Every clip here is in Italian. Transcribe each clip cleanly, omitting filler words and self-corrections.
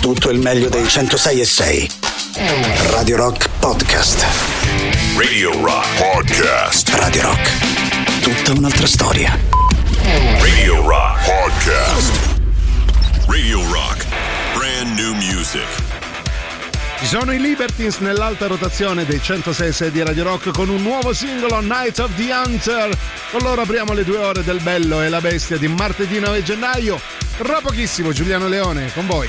tutto il meglio dei 106.6. Radio Rock Podcast. Radio Rock Podcast. Radio Rock. Tutta un'altra storia. Radio Rock Podcast. Radio Rock. Brand new music. Ci sono i Libertines nell'alta rotazione dei 106.6 di Radio Rock con un nuovo singolo, Night of the Hunter. Con loro apriamo le 2 ore del Bello e la Bestia di martedì 9 gennaio. Tra pochissimo Giuliano Leone con voi.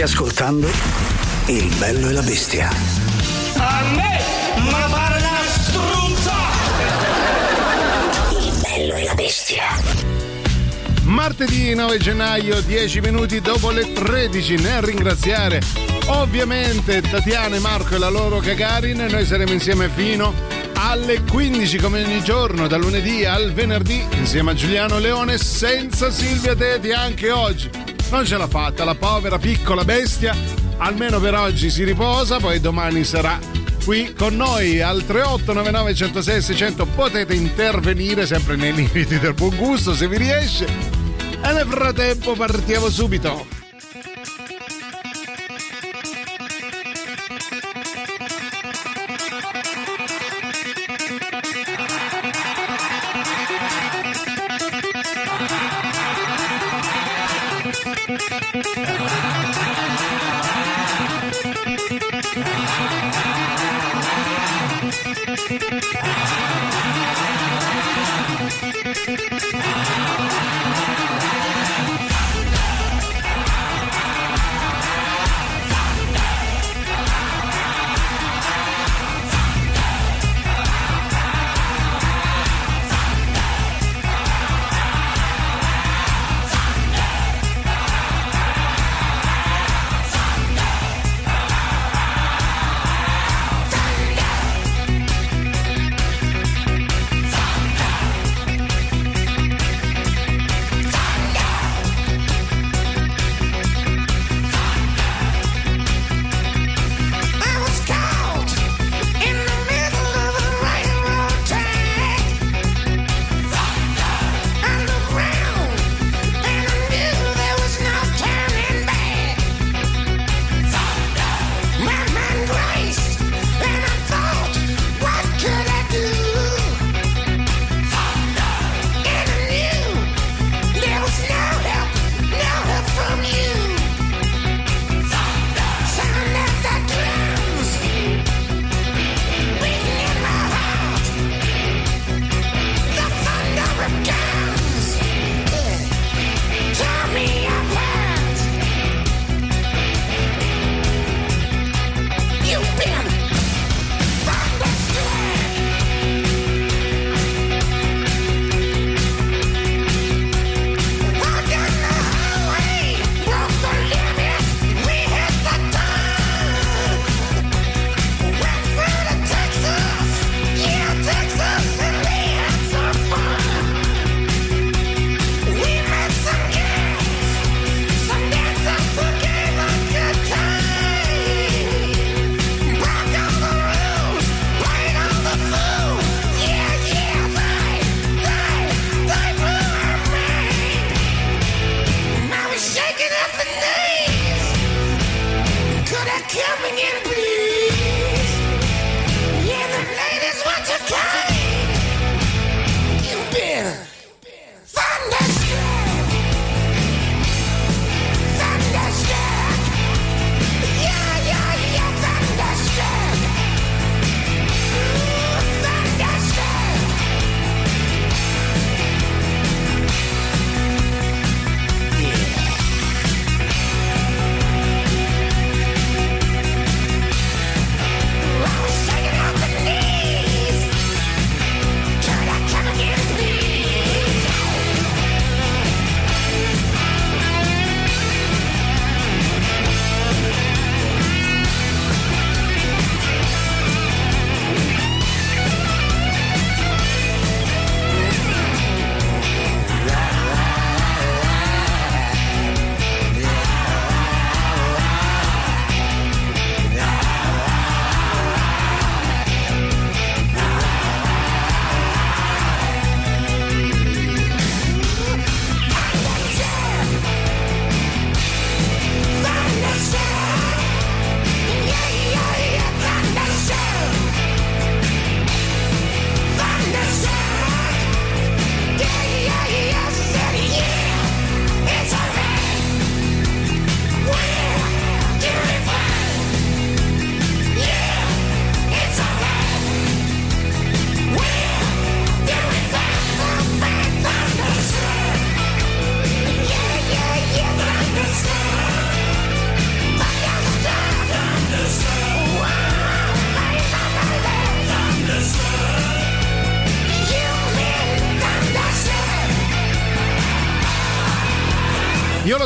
Ascoltando Il Bello e la Bestia. A me, ma pare una struzza! Il Bello e la Bestia. Martedì 9 gennaio, 10 minuti dopo le 13, nel ringraziare ovviamente Tatiana e Marco e la loro Gagarin. Noi saremo insieme fino alle 15 come ogni giorno, da lunedì al venerdì, insieme a Giuliano Leone, senza Silvia Teti anche oggi. Non ce l'ha fatta la povera piccola bestia, almeno per oggi si riposa, poi domani sarà qui con noi al 38 99 106 600. Potete intervenire sempre nei limiti del buon gusto se vi riesce, e nel frattempo partiamo subito.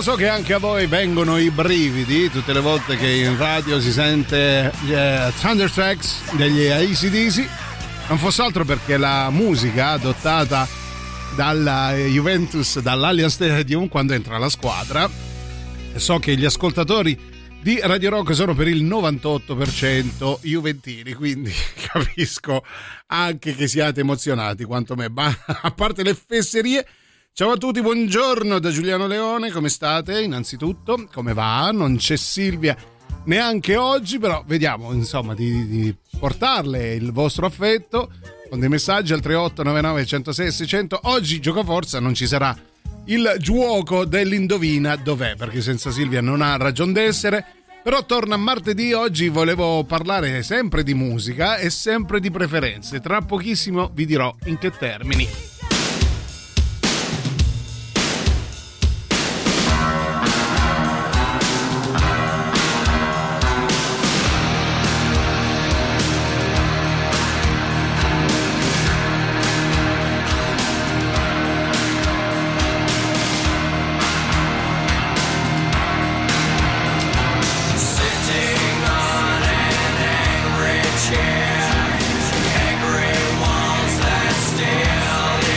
So che anche a voi vengono i brividi tutte le volte che in radio si sente Thunderstruck degli AC/DC, non fosse altro perché la musica adottata dalla Juventus, dall'Allianz Stadium, quando entra la squadra, so che gli ascoltatori di Radio Rock sono per il 98% juventini, quindi capisco anche che siate emozionati quanto me, ma a parte le fesserie. Ciao a tutti, buongiorno da Giuliano Leone, come state? Innanzitutto, come va? Non c'è Silvia neanche oggi, però vediamo insomma di portarle il vostro affetto con dei messaggi al 38 99 106 600. Oggi giocaforza non ci sarà il giuoco dell'indovina dov'è, perché senza Silvia non ha ragion d'essere, però torna martedì. Oggi volevo parlare sempre di musica e sempre di preferenze, tra pochissimo vi dirò in che termini. Angry walls that still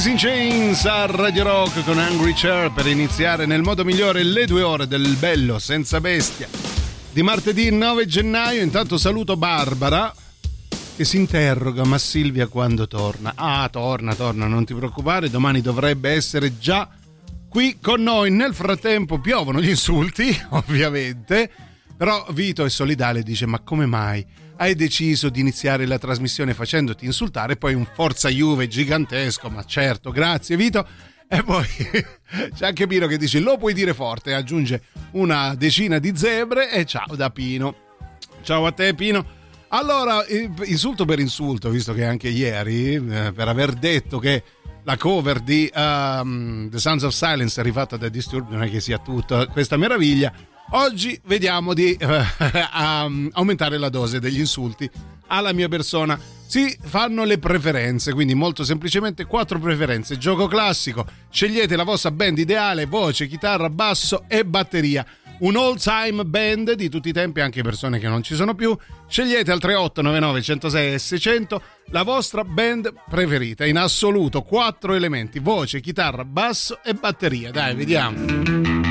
Alice in Chains a Radio Rock con Angry Chair per iniziare nel modo migliore le 2 ore del bello senza bestia di martedì 9 gennaio. Intanto saluto Barbara che si interroga: ma Silvia quando torna? Ah, torna, non ti preoccupare, domani dovrebbe essere già qui con noi. Nel frattempo piovono gli insulti, ovviamente, però Vito è solidale, dice: ma come mai hai deciso di iniziare la trasmissione facendoti insultare, poi un Forza Juve gigantesco? Ma certo, grazie Vito. E poi c'è anche Pino che dice: lo puoi dire forte, aggiunge una decina di zebre e ciao da Pino. Ciao a te Pino. Allora, insulto per insulto, visto che anche ieri, per aver detto che la cover di The Sounds of Silence rifatta da Disturbed non è che sia tutta questa meraviglia, oggi vediamo di aumentare la dose degli insulti alla mia persona. Si fanno le preferenze, quindi molto semplicemente 4 preferenze. Gioco classico: scegliete la vostra band ideale, voce, chitarra, basso e batteria. Un all-time band di tutti i tempi, anche persone che non ci sono più. Scegliete al 3899 106 600 la vostra band preferita in assoluto. 4 elementi: voce, chitarra, basso e batteria. Dai, vediamo.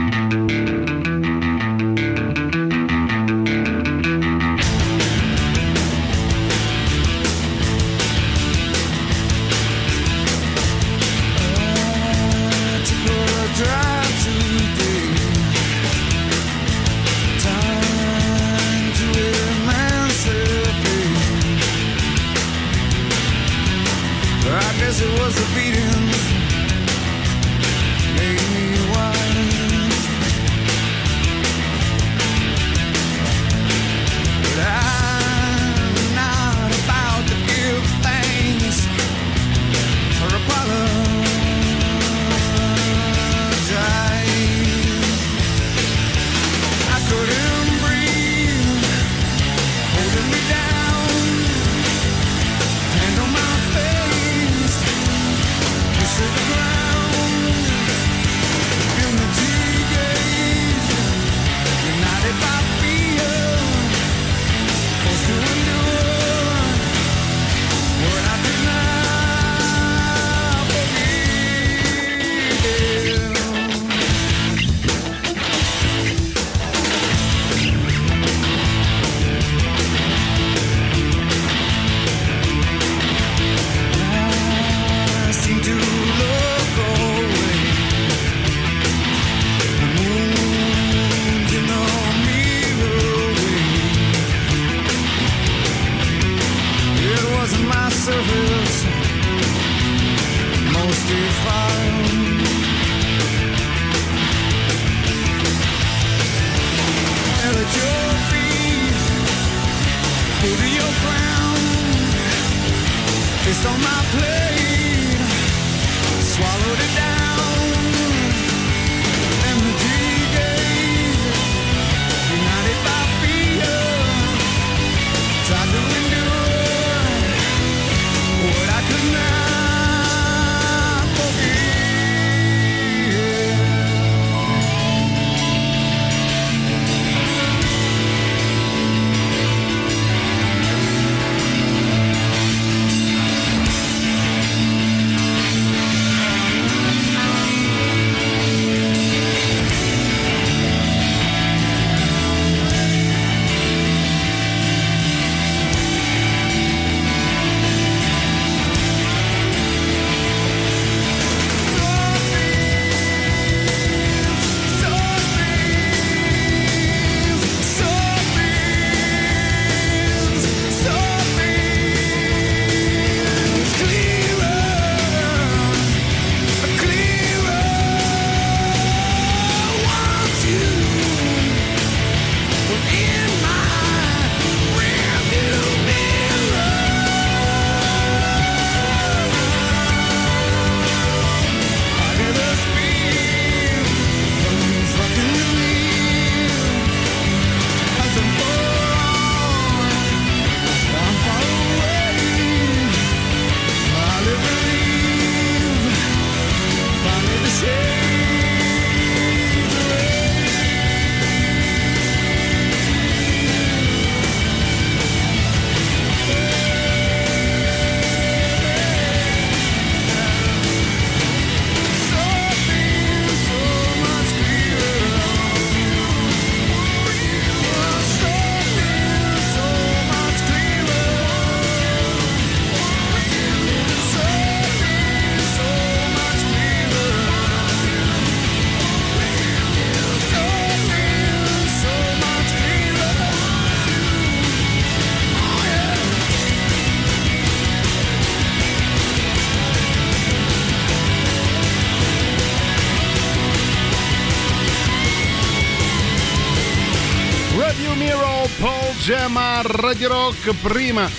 Gemma Radio Rock, prima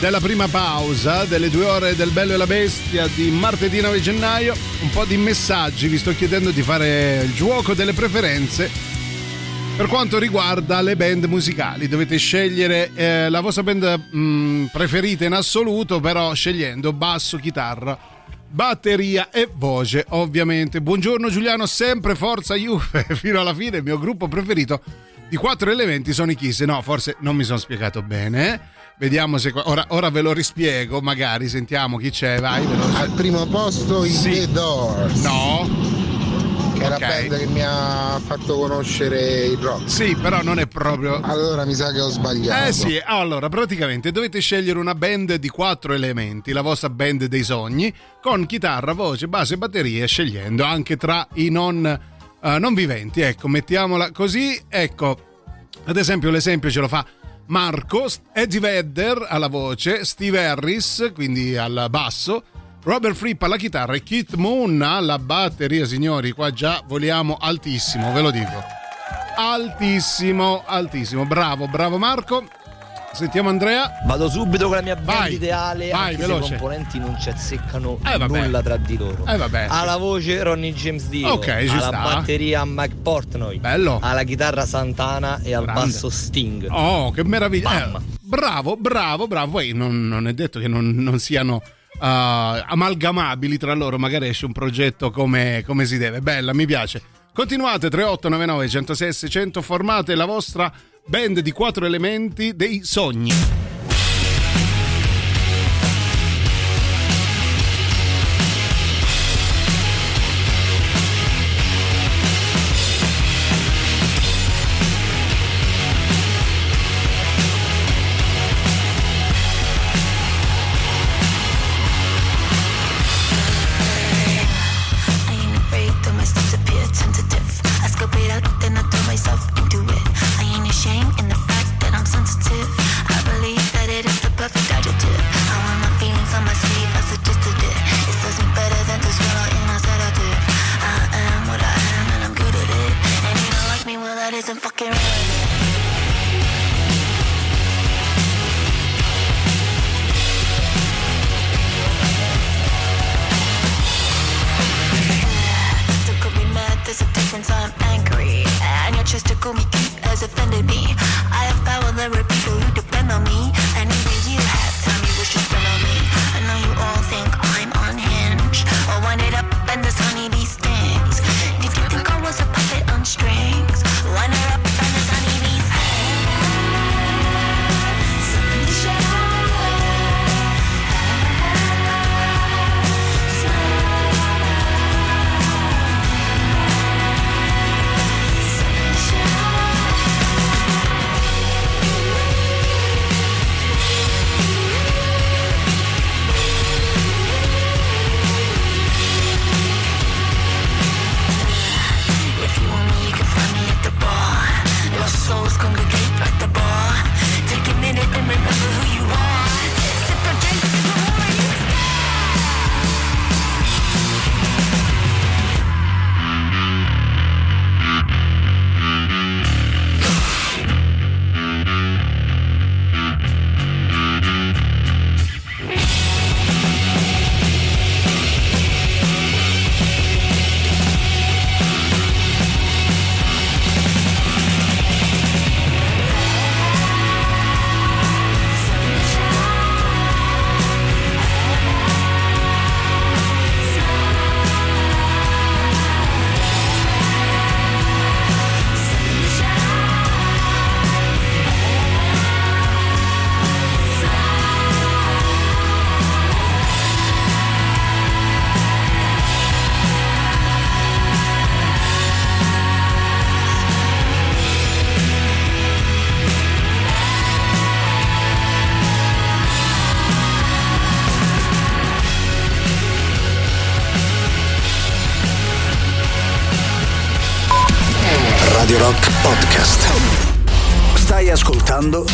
della prima pausa delle 2 ore del Bello e la Bestia di martedì 9 gennaio. Un po' di messaggi, vi sto chiedendo di fare il gioco delle preferenze per quanto riguarda le band musicali. Dovete scegliere la vostra band preferita in assoluto, però scegliendo basso, chitarra, batteria e voce, ovviamente. Buongiorno Giuliano, sempre forza Juve fino alla fine. Il mio gruppo preferito di 4 elementi sono i Kiss. No, forse non mi sono spiegato bene. Vediamo se ora ve lo rispiego, magari. Sentiamo chi c'è, vai. Al primo posto i The Doors. No, che è la band che mi ha fatto conoscere il rock. Sì, però non è proprio. Allora mi sa che ho sbagliato. Eh sì, allora praticamente dovete scegliere una band di 4 elementi, la vostra band dei sogni, con chitarra, voce, basso e batteria, scegliendo anche tra i non viventi. Ecco, mettiamola così. Ecco, ad esempio l'esempio ce lo fa Marco: Eddie Vedder alla voce, Steve Harris, quindi al basso, Robert Fripp alla chitarra e Keith Moon alla batteria. Signori, qua già voliamo altissimo, ve lo dico. Altissimo, altissimo. Bravo, bravo Marco. Sentiamo Andrea. Vado subito con la mia band ideale. Vai, anche veloce. Se i componenti non ci azzeccano nulla tra di loro. Alla voce Ronnie James Dio, alla batteria Mike Portnoy, bello, alla chitarra Santana e al basso Sting. Oh, che meraviglia. Bravo, bravo, bravo. Poi non è detto che non siano amalgamabili tra loro, magari esce un progetto come si deve. Bella, mi piace. Continuate, 3899 106 600, formate la vostra band di 4 elementi dei sogni.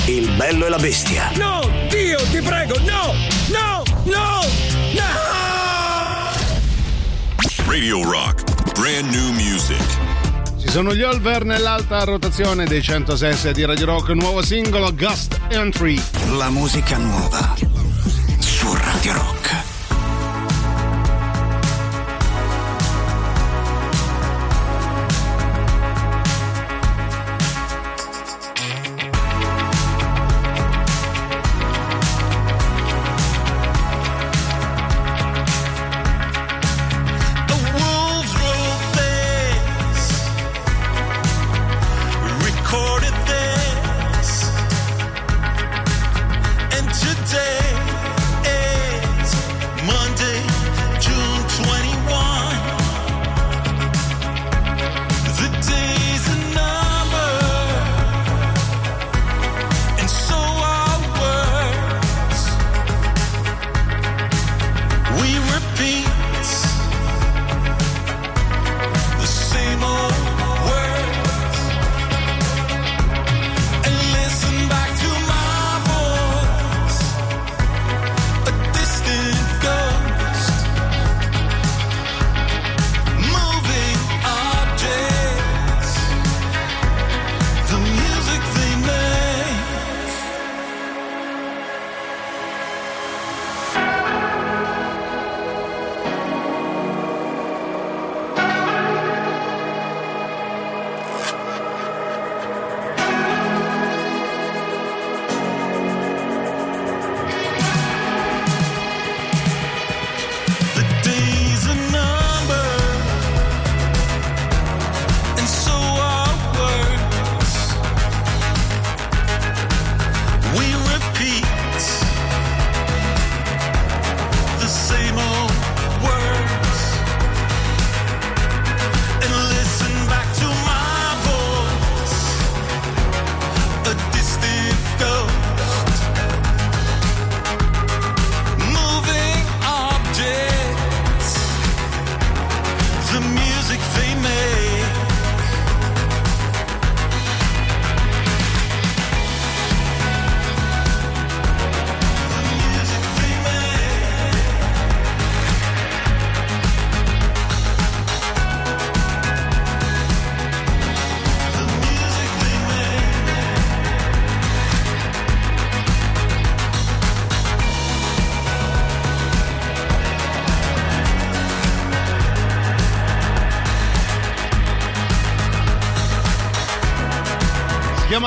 Il Bello e la Bestia. No, Dio, ti prego, no! No! No! No! Radio Rock, brand new music. Sono gli Alverra nell'alta rotazione dei 106 di Radio Rock, nuovo singolo Ghost Entry. La musica nuova su Radio Rock.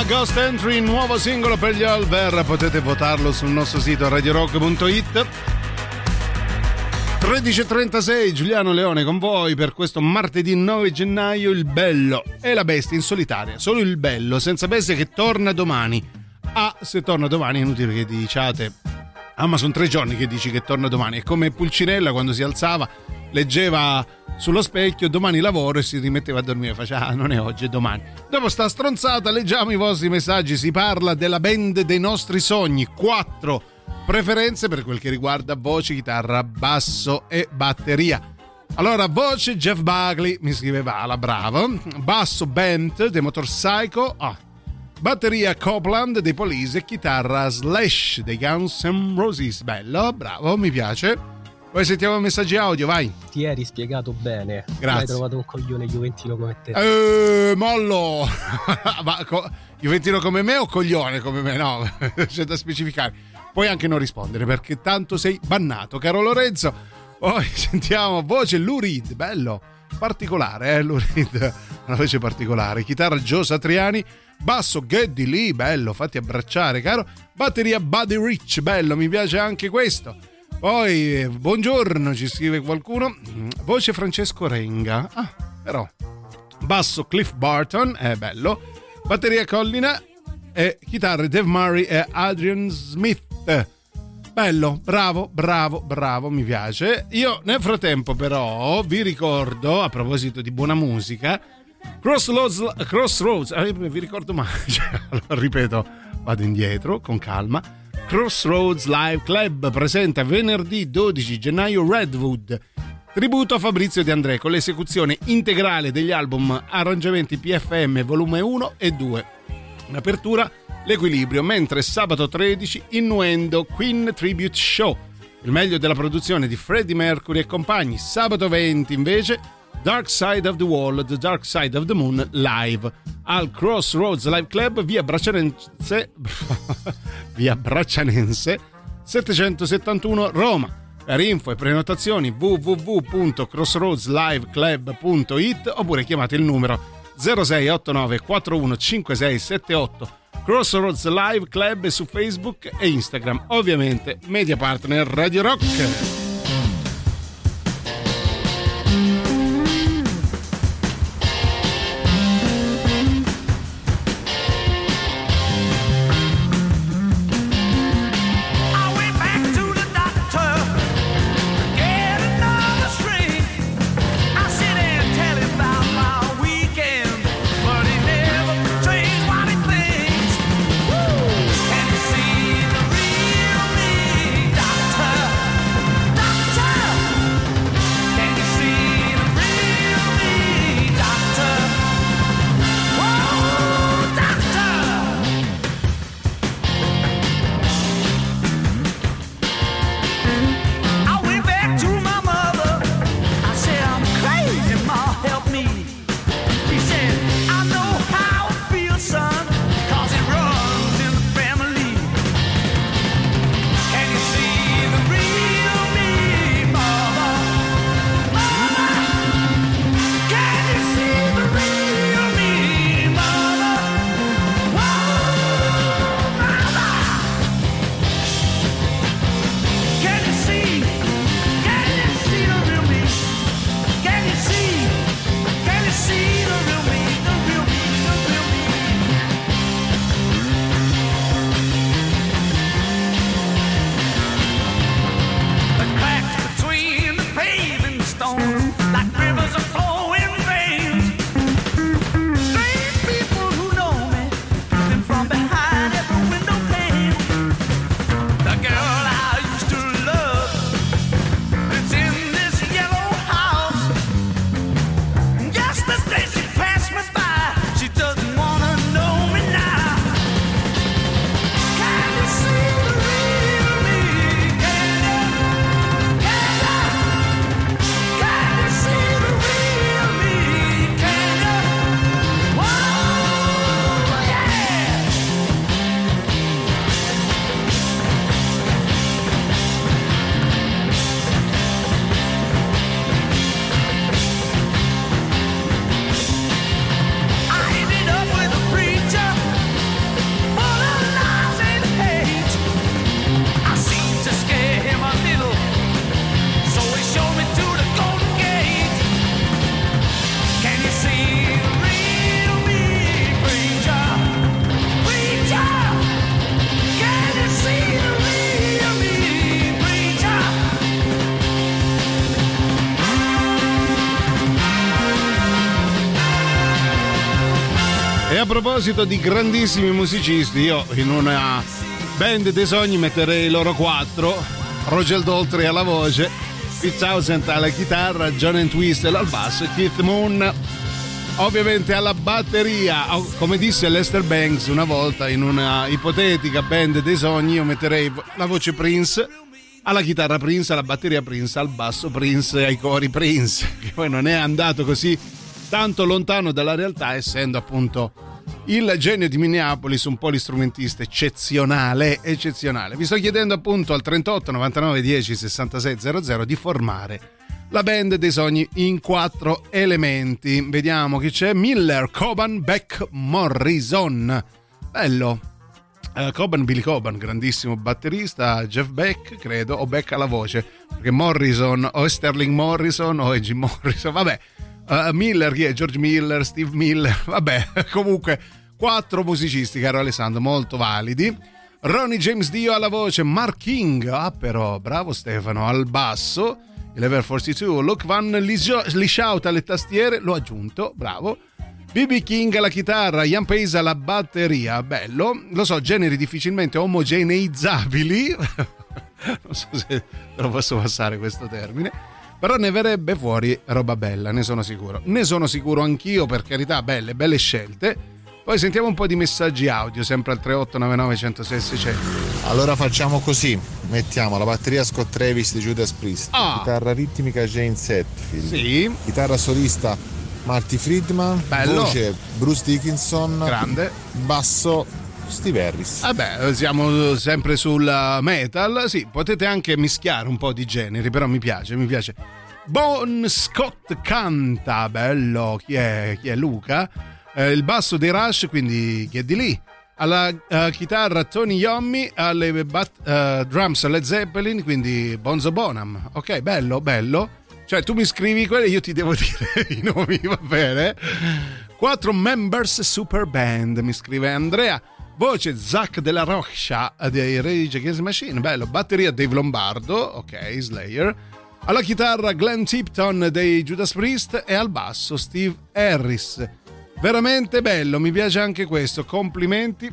Ghost Entry, nuovo singolo per gli Alverra, potete votarlo sul nostro sito radiorock.it. 13.36, Giuliano Leone con voi per questo martedì 9 gennaio, il bello e la bestia in solitaria, solo il bello, senza bestia che torna domani. Ah, se torna domani è inutile che diciate, ah ma sono 3 giorni che dici che torna domani, è come Pulcinella quando si alzava, leggeva sullo specchio domani lavoro e si rimetteva a dormire, faceva ah, non è oggi, è domani. Dopo sta stronzata leggiamo i vostri messaggi, si parla della band dei nostri sogni, 4 preferenze per quel che riguarda voce, chitarra, basso e batteria. Allora voce Jeff Buckley, mi scriveva alla bravo, basso Bent dei Motorpsycho, ah, batteria Copeland dei Police e chitarra Slash dei Guns N' Roses. Bello, bravo, mi piace. Poi sentiamo messaggi audio, vai. Ti eri spiegato bene. Grazie. Hai trovato un coglione juventino come te. Mollo. Ma, juventino come me o coglione come me? No, c'è da specificare. Puoi anche non rispondere perché tanto sei bannato, caro Lorenzo. Poi sentiamo voce Lurid, bello. Particolare, Lurid. Una voce particolare. Chitarra Gio Satriani. Basso Geddy Lee, bello. Fatti abbracciare, caro. Batteria Buddy Rich, bello. Mi piace anche questo. Poi, buongiorno, ci scrive qualcuno, voce Francesco Renga, ah, però, basso Cliff Barton, è bello, batteria Collina e chitarre Dave Murray e Adrian Smith, bello, bravo, bravo, bravo, mi piace. Io nel frattempo però vi ricordo, a proposito di buona musica, Crossroads, vi ricordo mai, allora, ripeto, vado indietro con calma, Crossroads Live Club presenta venerdì 12 gennaio Redwood, tributo a Fabrizio De André con l'esecuzione integrale degli album Arrangiamenti PFM volume 1 e 2. In apertura l'equilibrio, mentre sabato 13 Innuendo Queen Tribute Show, il meglio della produzione di Freddie Mercury e compagni. Sabato 20 invece Dark Side of the Wall, The Dark Side of the Moon live al Crossroads Live Club, via Braccianense, via Braccianense 771 Roma. Per info e prenotazioni www.crossroadsliveclub.it oppure chiamate il numero 0689 415678. Crossroads Live Club è su Facebook e Instagram, ovviamente media partner Radio Rock. A proposito di grandissimi musicisti, io in una band dei sogni metterei loro quattro: Roger Daltrey alla voce, Pete Townshend alla chitarra, John Entwistle al basso e Keith Moon ovviamente alla batteria. Come disse Lester Bangs una volta in una ipotetica band dei sogni, io metterei la voce Prince, alla chitarra Prince, alla batteria Prince, al basso Prince e ai cori Prince, che poi non è andato così tanto lontano dalla realtà, essendo appunto il genio di Minneapolis, un polistrumentista eccezionale, eccezionale. Vi sto chiedendo appunto al 38 99 10 66 00 di formare la band dei sogni in quattro elementi. Vediamo chi c'è: Miller, Coban, Beck, Morrison. Bello. Coban, Billy Coban, grandissimo batterista, Jeff Beck, credo, o Beck alla voce, perché Morrison o Sterling Morrison o Jim Morrison, vabbè. Miller, chi è? George Miller, Steve Miller, vabbè, comunque quattro musicisti, caro Alessandro, molto validi. Ronnie James Dio alla voce, Mark King, ah però, bravo Stefano, al basso, Level 42, Luke Van Lishout alle tastiere, l'ho aggiunto, bravo, BB King alla chitarra, Ian Pace alla batteria, bello, lo so, generi difficilmente omogeneizzabili, non so se lo posso passare questo termine, però ne verrebbe fuori roba bella, ne sono sicuro anch'io, per carità, belle scelte. Poi sentiamo un po' di messaggi audio, sempre al 3899 106 600. Allora facciamo così, mettiamo la batteria Scott Travis di Judas Priest, chitarra ritmica Jane Hetfield, sì, chitarra solista Marty Friedman, bello, voce Bruce Dickinson, grande, basso Steve Harris. Vabbè, siamo sempre sulla metal, sì, potete anche mischiare un po' di generi, però mi piace, mi piace. Bon Scott canta, bello, chi è Luca? Il basso dei Rush, quindi Geddy Lee, alla chitarra Tony Iommi, alle drums Led Zeppelin, quindi Bonzo Bonham. Ok, bello, bello. Cioè tu mi scrivi quelli e io ti devo dire i nomi, va bene? 4 members super band, mi scrive Andrea. Voce Zach della Rocha dei Rage Against the Machine, bello. Batteria Dave Lombardo, ok, Slayer. Alla chitarra Glenn Tipton dei Judas Priest e al basso Steve Harris. Veramente bello, mi piace anche questo, complimenti.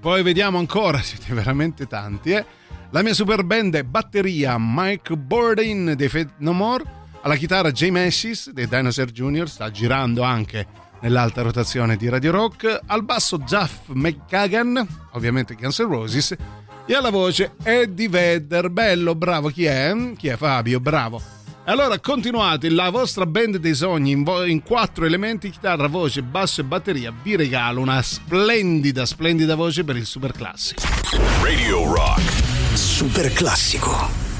Poi vediamo ancora, siete veramente tanti, eh. La mia super band è batteria Mike Bordin dei Faith No More, alla chitarra James Ashes dei Dinosaur Jr., sta girando anche nell'alta rotazione di Radio Rock, al basso Jeff McGagan, ovviamente Guns N' Roses, e alla voce Eddie Vedder. Bello, bravo, chi è? Chi è Fabio? Bravo. Allora continuate la vostra band dei sogni in 4 elementi, chitarra, voce, basso e batteria. Vi regalo una splendida voce per il super classico. Radio Rock Super Classico.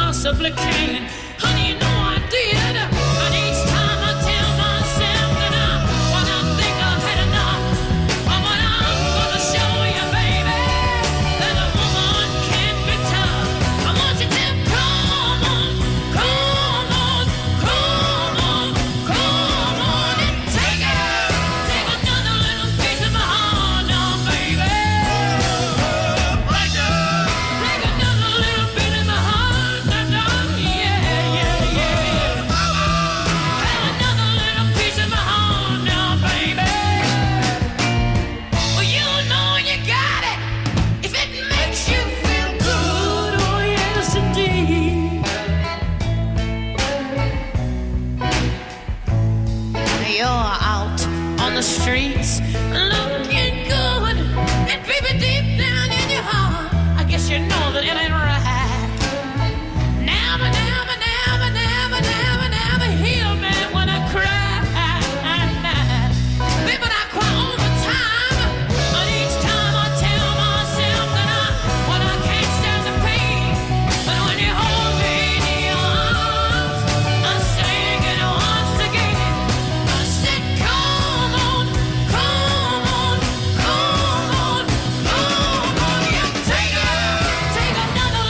Possibly can. Honey, you know I did. And each time I tell myself that I think I've had enough. But what I'm gonna show you, baby, that a woman can be tough. I want you to come on, come on, come on, come on and take it. Take another little piece of my heart now, baby. Take another little bit of my heart. The streets looking good, and baby, deep down in your heart, I guess you know that it ain't right. Never hear me when I cry. Baby, I cry all the time, but each time I tell myself that I can't stand the pain. But when you hold me in your arms, I'm saying it once again. I said, Come on, you take it. Take another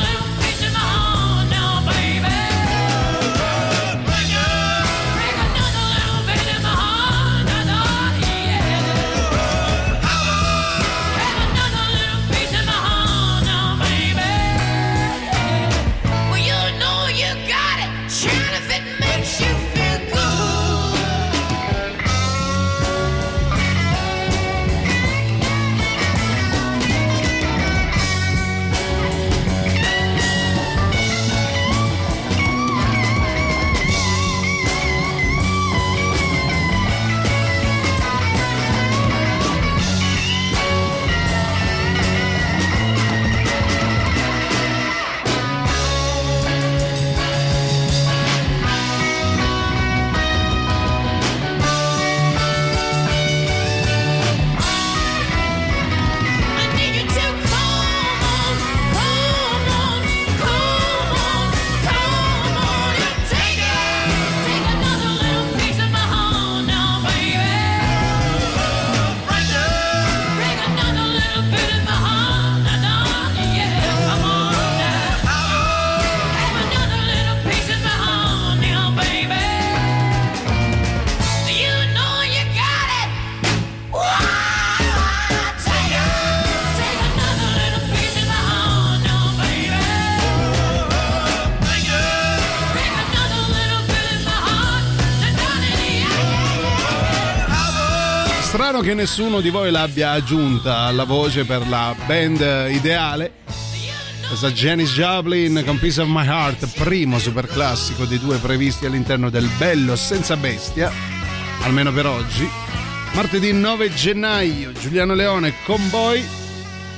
Strano che nessuno di voi l'abbia aggiunta alla voce per la band ideale. Questa Janis Joplin con Piece of My Heart, primo superclassico dei due previsti all'interno del Bello Senza Bestia, almeno per oggi. Martedì 9 gennaio, Giuliano Leone con voi,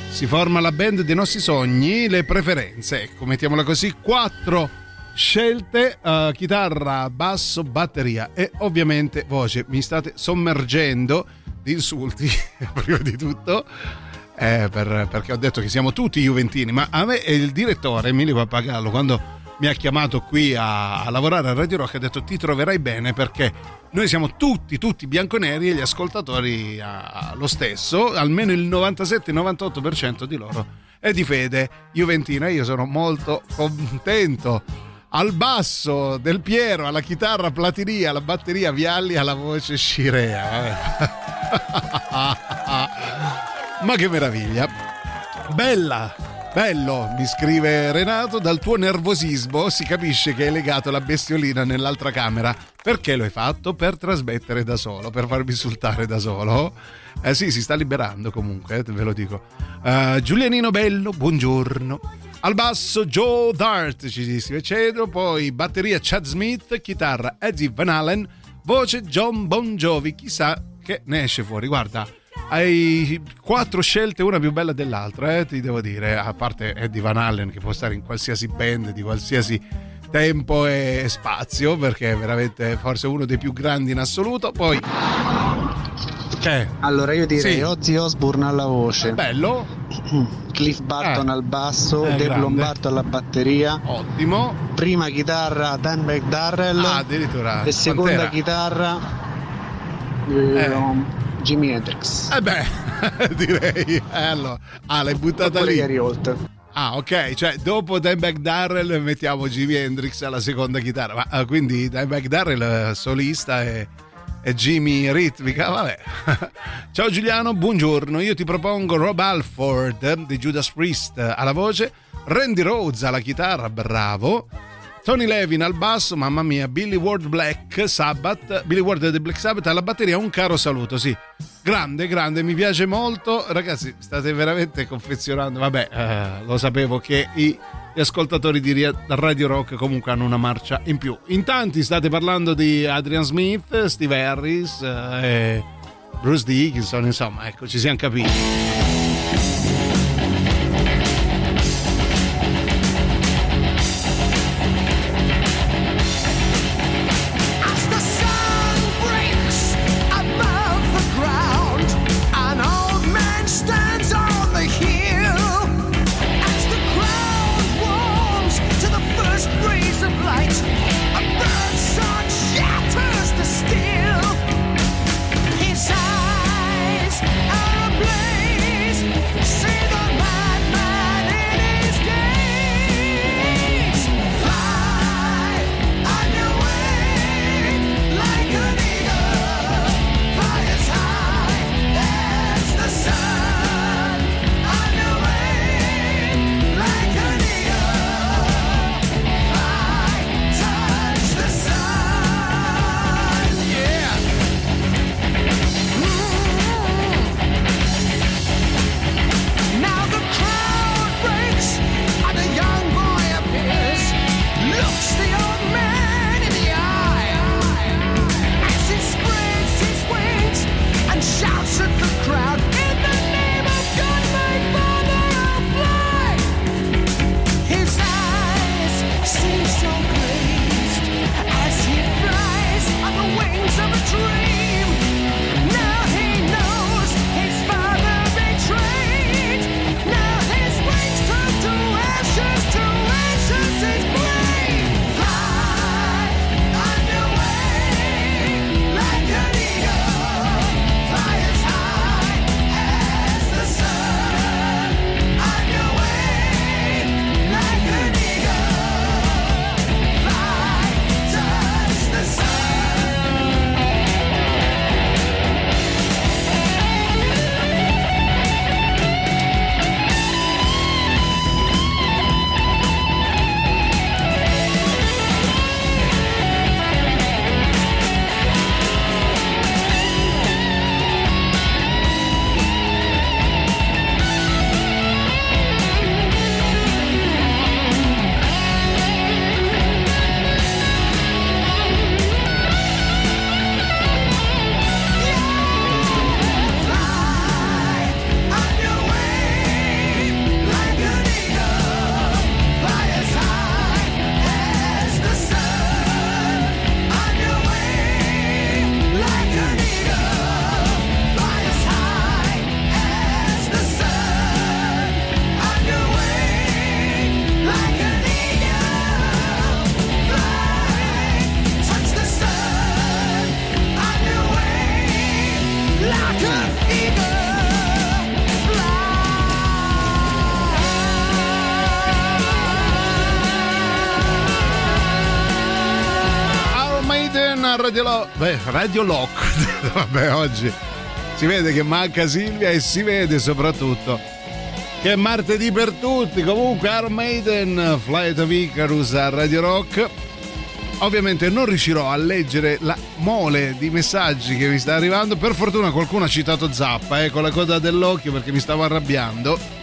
si forma la band dei nostri sogni, le preferenze, ecco, mettiamola così, 4 scelte, chitarra, basso, batteria e ovviamente voce. Mi state sommergendo di insulti prima di tutto, perché ho detto che siamo tutti juventini, ma a me il direttore Emilio Pappagallo, quando mi ha chiamato qui a lavorare a Radio Rock, ha detto ti troverai bene perché noi siamo tutti bianconeri e gli ascoltatori lo stesso, almeno il 97-98% di loro è di fede juventina. Io sono molto contento. Al basso Del Piero, alla chitarra Platini, alla batteria Vialli, alla voce Scirea. Ma che meraviglia! Bello, mi scrive Renato, dal tuo nervosismo si capisce che hai legato la bestiolina nell'altra camera. Perché lo hai fatto? Per trasmettere da solo, per farmi insultare da solo. Sì, si sta liberando comunque, ve lo dico. Giulianino Bello, buongiorno. Al basso Joe Dart, ci si cedo, poi batteria Chad Smith, chitarra Eddie Van Halen, voce John Bon Jovi, chissà che ne esce fuori, guarda. Hai 4 scelte, una più bella dell'altra, ti devo dire, a parte Eddie Van Halen che può stare in qualsiasi band di qualsiasi tempo e spazio, perché è veramente forse uno dei più grandi in assoluto. Poi allora io direi sì. Ozzy Osbourne alla voce, bello, Cliff Burton al basso, Dave Lombardo alla batteria, ottimo, prima chitarra Dan McDarrell, addirittura, e seconda Pantera. Chitarra Jimi Hendrix. Direi allora. L'hai buttata lì. Ok, cioè dopo Dimebag Darrell mettiamo Jimi Hendrix alla seconda chitarra. Ma quindi Dimebag Darrell solista e Jimmy ritmica, vabbè. Ciao Giuliano, buongiorno. Io ti propongo Rob Halford di Judas Priest alla voce, Randy Rhoads alla chitarra, bravo. Tony Levin al basso, mamma mia, Billy Ward del Black Sabbath alla batteria, un caro saluto, sì. Grande, mi piace molto. Ragazzi, state veramente confezionando. Vabbè, lo sapevo che gli ascoltatori di Radio Rock comunque hanno una marcia in più. In tanti state parlando di Adrian Smith, Steve Harris, e Bruce Dickinson, insomma, ecco, ci siamo capiti. Please Radio Lock. Vabbè, oggi si vede che manca Silvia e si vede soprattutto che è martedì per tutti. Comunque, Iron Maiden, Flight of Icarus a Radio Rock. Ovviamente non riuscirò a leggere la mole di messaggi che mi sta arrivando. Per fortuna qualcuno ha citato Zappa, con la coda dell'occhio, perché mi stavo arrabbiando.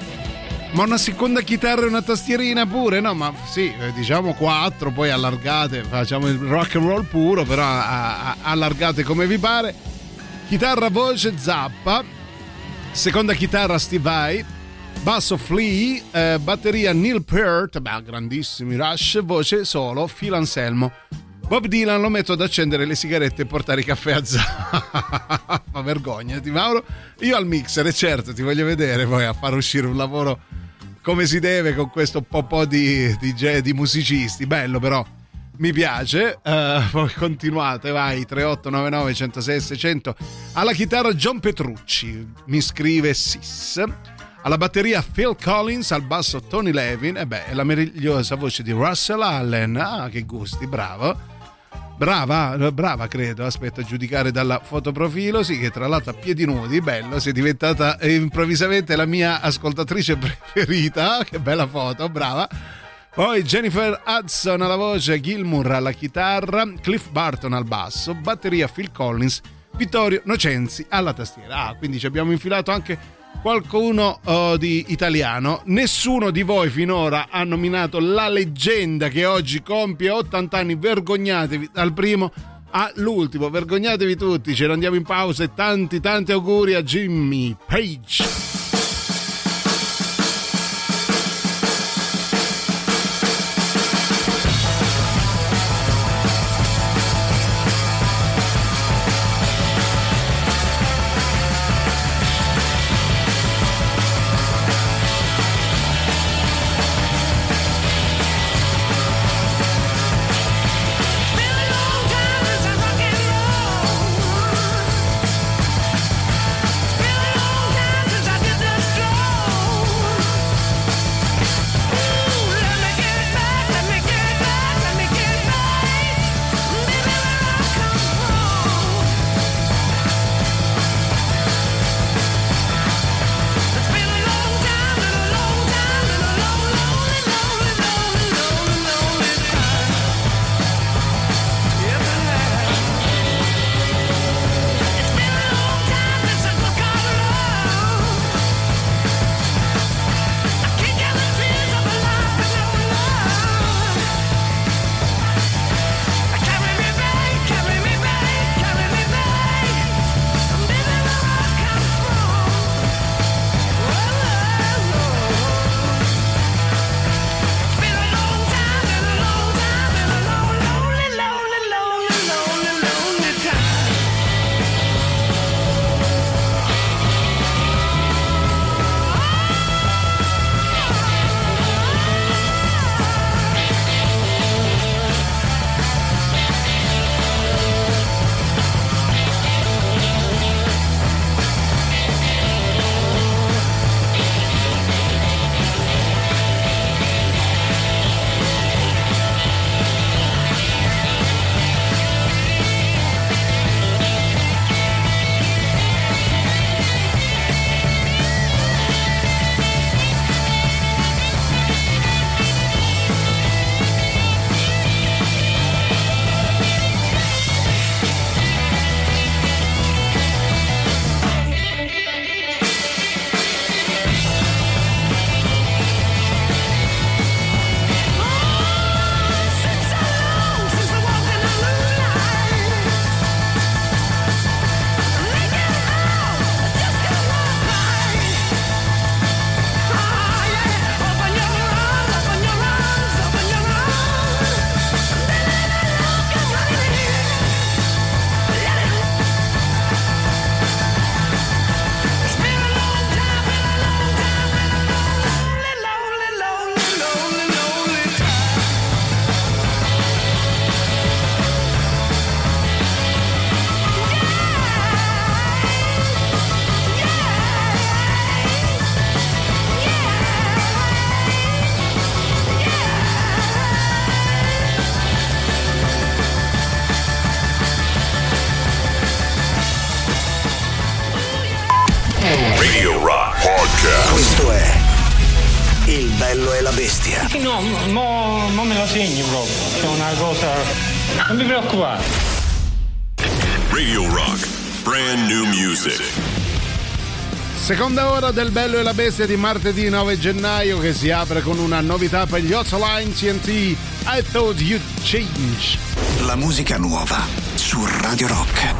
Ma una seconda chitarra e una tastierina pure? No, ma sì, diciamo 4, poi allargate, facciamo il rock and roll puro, però allargate come vi pare. Chitarra, voce, Zappa. Seconda chitarra, Steve Vai. Basso, Flea. Batteria, Neil Peart. Beh, grandissimi Rush. Voce solo, Phil Anselmo. Bob Dylan lo metto ad accendere le sigarette e portare i caffè a Zappa. Ma vergognati, Mauro. Io al mixer, e certo, ti voglio vedere poi a far uscire un lavoro come si deve con questo po' di musicisti. Bello, però, mi piace. Poi continuate, vai, 3899 106 600. Alla chitarra John Petrucci, mi scrive Sis. Alla batteria Phil Collins, al basso Tony Levin, e beh, la meravigliosa voce di Russell Allen. Ah, che gusti, bravo. Brava, credo, aspetta, a giudicare dalla fotoprofilo, sì, che tra l'altro a piedi nudi, bello, sei diventata improvvisamente la mia ascoltatrice preferita, che bella foto, brava. Poi Jennifer Hudson alla voce, Gilmour alla chitarra, Cliff Burton al basso, batteria Phil Collins, Vittorio Nocenzi alla tastiera. Ah, quindi ci abbiamo infilato anche qualcuno di italiano. Nessuno di voi finora ha nominato la leggenda che oggi compie 80 anni. Vergognatevi dal primo all'ultimo, vergognatevi tutti. Ce ne andiamo in pausa e tanti auguri a Jimmy Page. Radio Rock Podcast. Questo è Il Bello e la Bestia. No, mo me lo segno proprio. È una cosa. Non mi preoccupare. Radio Rock, brand new music. Seconda ora del Bello e la Bestia di martedì 9 gennaio che si apre con una novità per gli Hotline TNT, I Thought You'd Change. La musica nuova su Radio Rock.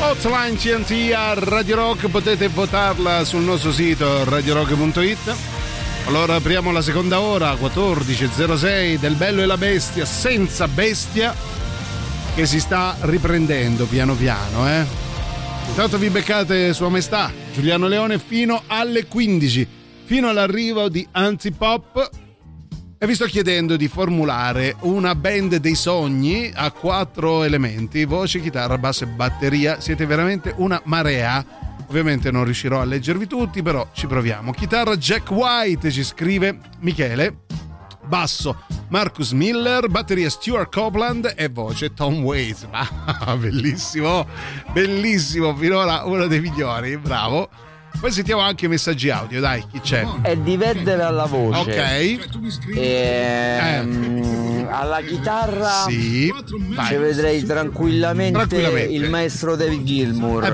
Hotline TNT a Radio Rock, potete votarla sul nostro sito radiorock.it. Allora apriamo la seconda ora 14.06 del Bello e la Bestia senza bestia, che si sta riprendendo piano piano, eh? Intanto vi beccate Sua Maestà Giuliano Leone fino alle 15, fino all'arrivo di Antipop. E vi sto chiedendo di formulare una band dei sogni a 4 elementi, voce, chitarra, basso e batteria. Siete veramente una marea. Ovviamente non riuscirò a leggervi tutti, però ci proviamo. Chitarra Jack White, ci scrive Michele. Basso Marcus Miller, batteria Stuart Copeland e voce Tom Waits. Ah, bellissimo, bellissimo, finora uno dei migliori, bravo. Poi sentiamo anche i messaggi audio, dai, chi c'è? Eddie Vedder alla voce. Ok. Alla chitarra sì, ci vedrei tranquillamente il maestro David Gilmour.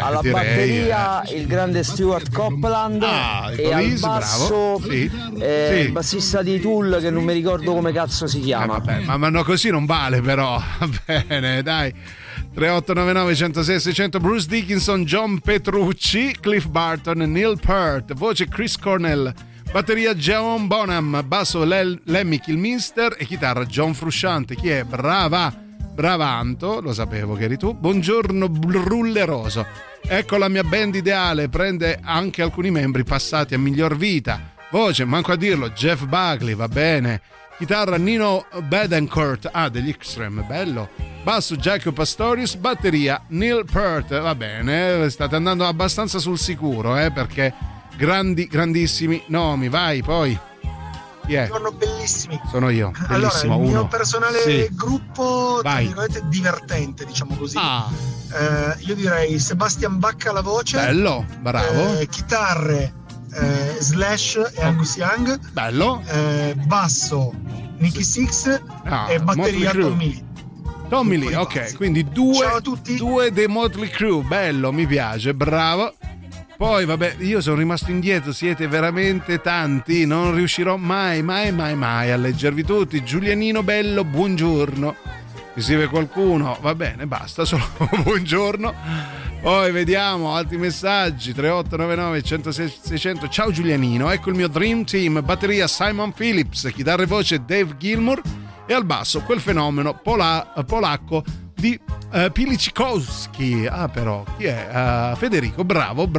Alla batteria il grande Stuart Copeland. E al basso il bassista di Tool che non mi ricordo come cazzo si chiama. Ma no, così non vale però. Bene, dai. 3899 106 600 Bruce Dickinson, John Petrucci, Cliff Barton, Neil Peart, voce Chris Cornell, batteria John Bonham, basso Lemmy Kilmister e chitarra John Frusciante. Chi è? Bravanto, lo sapevo che eri tu. Buongiorno Brulleroso. Ecco la mia band ideale, prende anche alcuni membri passati a miglior vita. Voce, manco a dirlo, Jeff Buckley, va bene. Chitarra Nino Bedencourt, degli Extreme, bello. Basso Jacob Pastorius, batteria Neil Peart, va bene, state andando abbastanza sul sicuro, perché grandissimi nomi, vai poi. Yeah. Sono bellissimi. Sono io. Bellissimo. Allora, il mio personale gruppo divertente, diciamo così. Io direi Sebastian Bacca alla voce. Bello, bravo. Chitarre Slash e Angus Young. Bello. Basso Nicky Six e batteria Tommy Lee, ok, quindi due dei Motley Crue, bello, mi piace, bravo. Poi vabbè, io sono rimasto indietro, siete veramente tanti, non riuscirò mai a leggervi tutti. Giulianino Bello, buongiorno, mi scrive qualcuno, va bene, basta, solo buongiorno. Poi vediamo altri messaggi, 3899 106 600. Ciao Giulianino, ecco il mio dream team: batteria Simon Phillips, chitarra e voce Dave Gilmour e al basso quel fenomeno polacco di Pilicikowski. Ah, però chi è? Federico, bravo.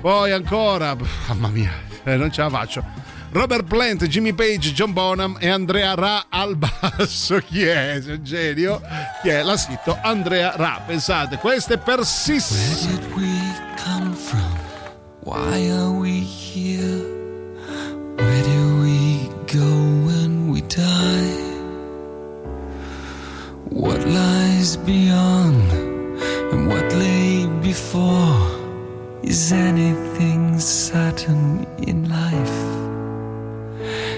Poi ancora, mamma mia, non ce la faccio. Robert Plant, Jimmy Page, John Bonham e Andrea Ra al basso. Chi è? Sei un genio. Chi è? L'ha scritto Andrea Ra, pensate, questo è per Sis. Where did we come from? Why are we here? Where do we go when we die? What lies beyond and what lay before? Is anything certain in life?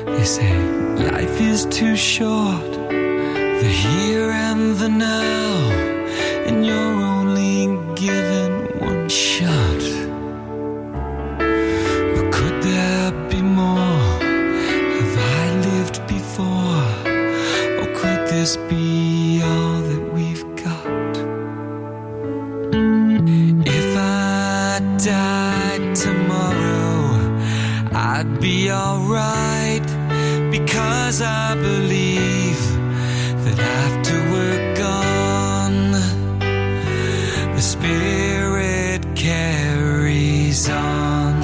They say life is too short, the here and the now, and you're only given one shot. But could there be more? Have I lived before? Or could this be all that we've got? If I died tomorrow, I'd be alright, because I believe that after we're gone, the spirit carries on.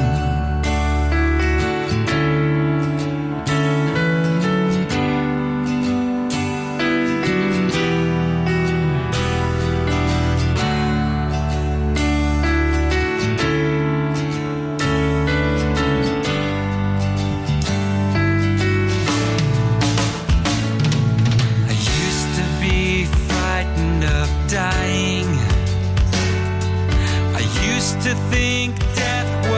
Dying, I used to think death was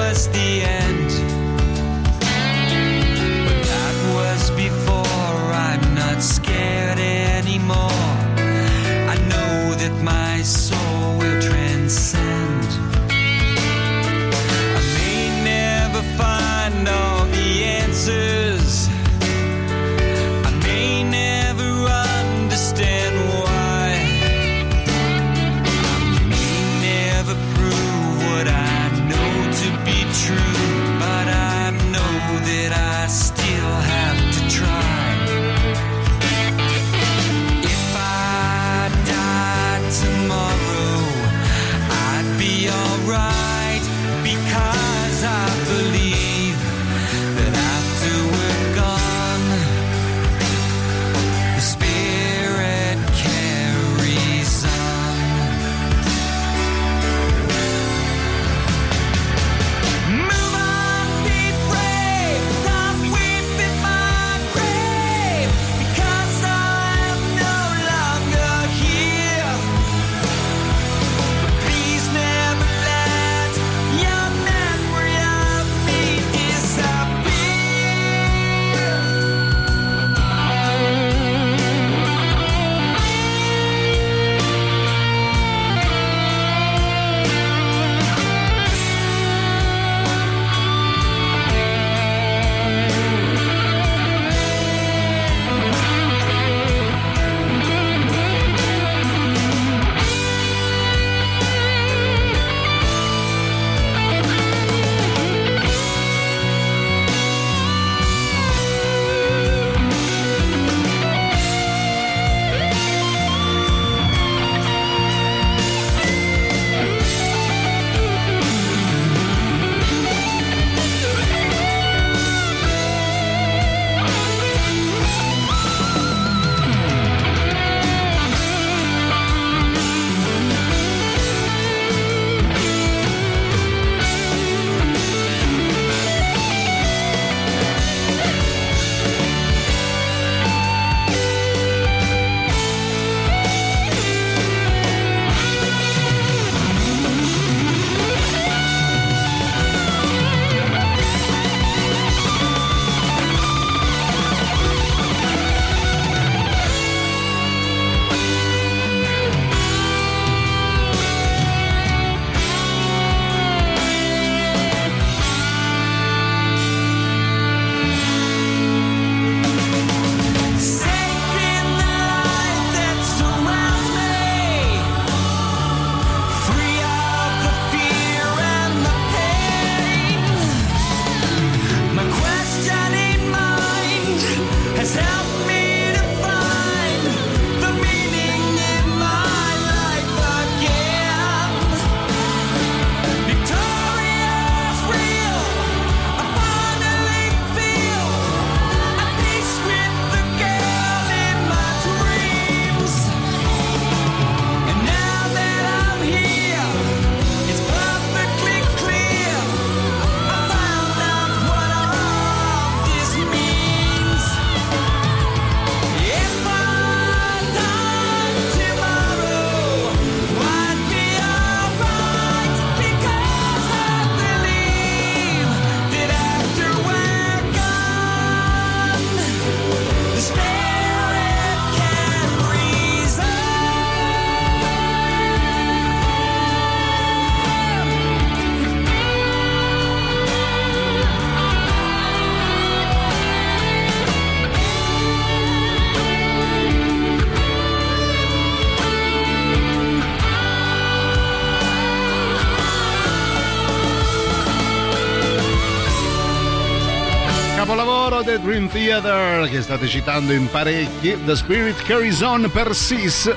capolavoro The Dream Theater, che state citando in parecchi. The Spirit Carries On per Sis.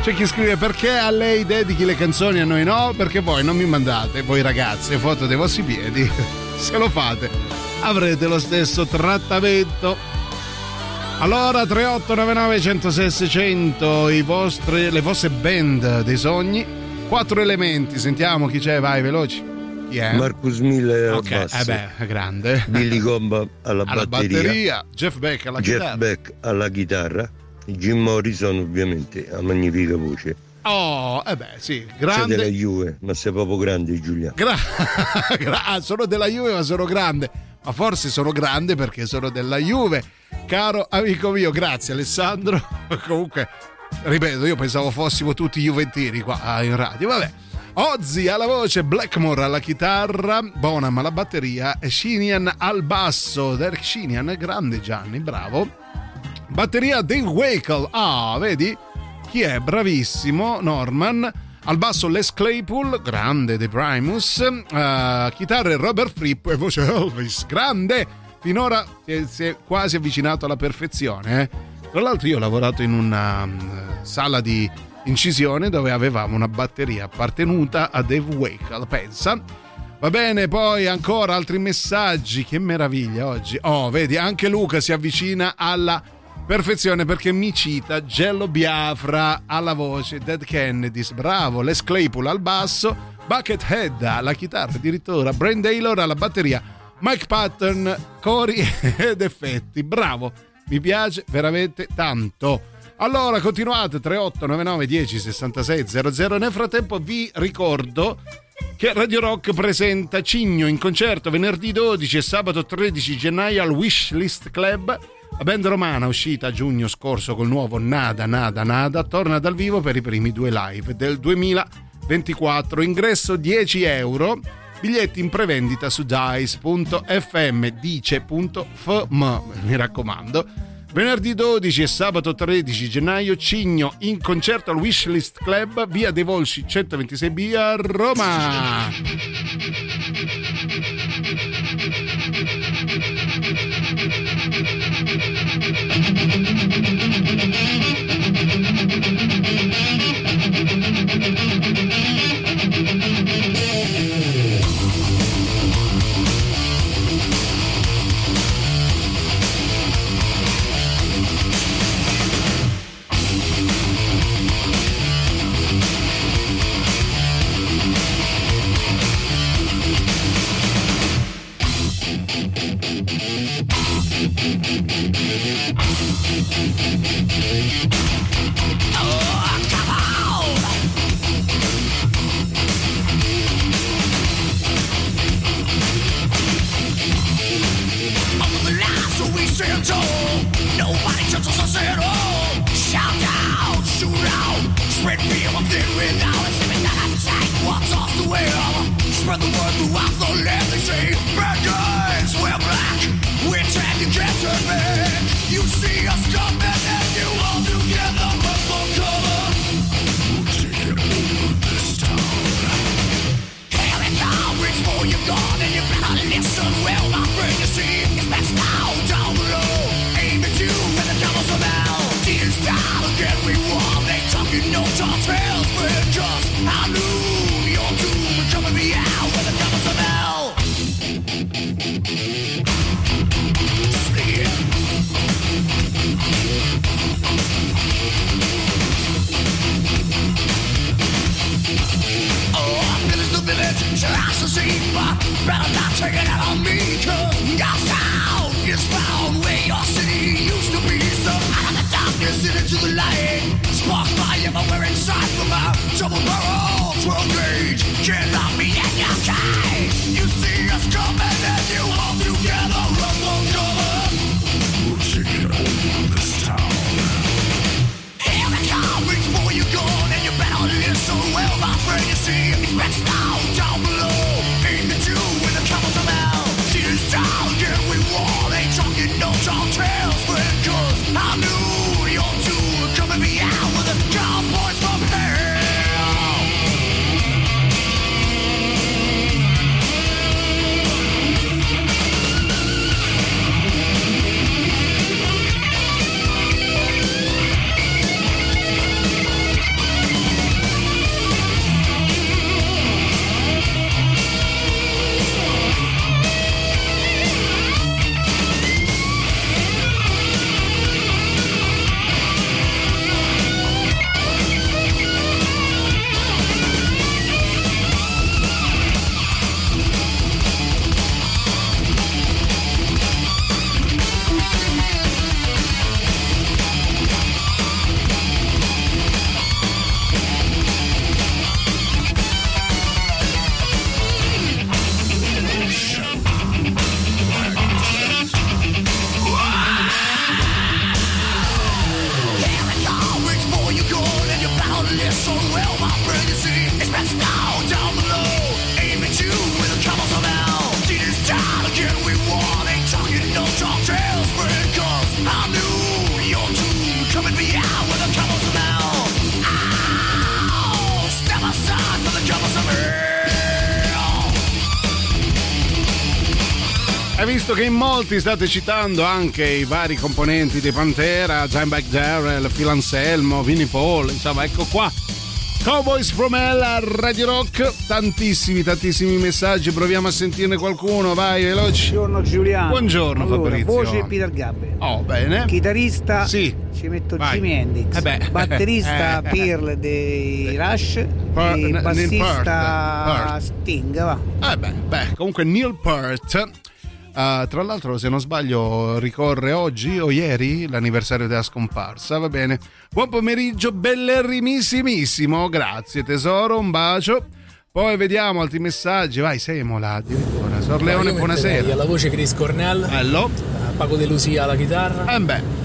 C'è chi scrive: perché a lei dedichi le canzoni, a noi no? Perché voi non mi mandate, voi ragazze, foto dei vostri piedi. Se lo fate avrete lo stesso trattamento. Allora 3899 106 600, le vostre band dei sogni. Quattro Elementi, sentiamo chi c'è, vai veloci. Marcus Miller al basso, grande. Billy Comba alla batteria, Jeff Beck alla chitarra. Jim Morrison ovviamente, a magnifica voce. Sì, grande. C'è della Juve, ma sei proprio grande, Giuliano. Sono della Juve, ma sono grande. Ma forse sono grande perché sono della Juve. Caro amico mio, grazie Alessandro. Comunque, ripeto, io pensavo fossimo tutti juventini qua in radio, vabbè. Ozzy alla voce, Blackmore alla chitarra, Bonham alla batteria e Sheenian al basso. Derek Sheenian, grande Gianni, bravo. Batteria Dave Wakel, vedi? Chi è? Bravissimo, Norman. Al basso Les Claypool, grande The Primus. Chitarre Robert Fripp e voce Elvis, grande. Finora si è quasi avvicinato alla perfezione, eh? Tra l'altro io ho lavorato in una sala di incisione dove avevamo una batteria appartenuta a Dave Wakel, pensa. Va bene, poi ancora altri messaggi, che meraviglia oggi. Vedi, anche Luca si avvicina alla perfezione perché mi cita Gello Biafra alla voce, Dead Kennedys, bravo. Les Claypool al basso, Buckethead alla chitarra addirittura, Brent Taylor alla batteria, Mike Patton, cori ed effetti, bravo, mi piace veramente tanto. Allora continuate 3899 10 66 00. Nel frattempo vi ricordo che Radio Rock presenta Cigno in concerto venerdì 12 e sabato 13 gennaio al Wishlist Club. La band romana, uscita a giugno scorso col nuovo Nada Nada Nada, torna dal vivo per i primi due live del 2024. Ingresso €10, biglietti in prevendita su dice.fm, mi raccomando. Venerdì 12 e sabato 13 gennaio Cigno in concerto al Wishlist Club, via dei Volsci 126B a Roma. Spread the word throughout the land, they say bad guys, we're black, we're tan, you can't turn back. You see us coming and you all together run for cover. We'll take it over this town. Here and now, it's for your gun and you better listen well, my friend, you see, it's best now, down below. Aim at you and the devil's about. Tears down again, we won, they talking no tall tales, but just I knew. But better not take it out on me, cause your town is found where your city used to be. So out of the darkness and into the light, sparks fly everywhere inside from a double barrel 12 gauge. Can't lock me in your cage. You see us coming and you all together run for cover. We'll take it over this town. Here it comes, reach for your gun and you better listen well, my friend, you see it's best now, down below. Talking no tall tales, but 'cause I knew your two were coming. Hai visto che in molti state citando anche i vari componenti dei Pantera, Jim Beck Darrell, Phil Anselmo, Vinnie Paul, insomma ecco qua. Cowboys from Hell a Radio Rock, tantissimi messaggi, proviamo a sentirne qualcuno, vai veloci. Buongiorno Giuliano. Buongiorno, allora, Fabrizio. Voce Peter Gabbe. Oh, bene. Chitarrista? Sì. Ci metto Jimi Hendrix. Batterista Pearl dei Rush e bassista Sting, va. Comunque Neil Peart. Tra l'altro, se non sbaglio, ricorre oggi o ieri l'anniversario della scomparsa, va bene. Buon pomeriggio, bellerimissimissimo, grazie tesoro, un bacio. Poi vediamo altri messaggi, vai Semola, addirittura. Sor Leone, buonasera. Alla voce Chris Cornell. Bello. Paco De Lucia alla chitarra.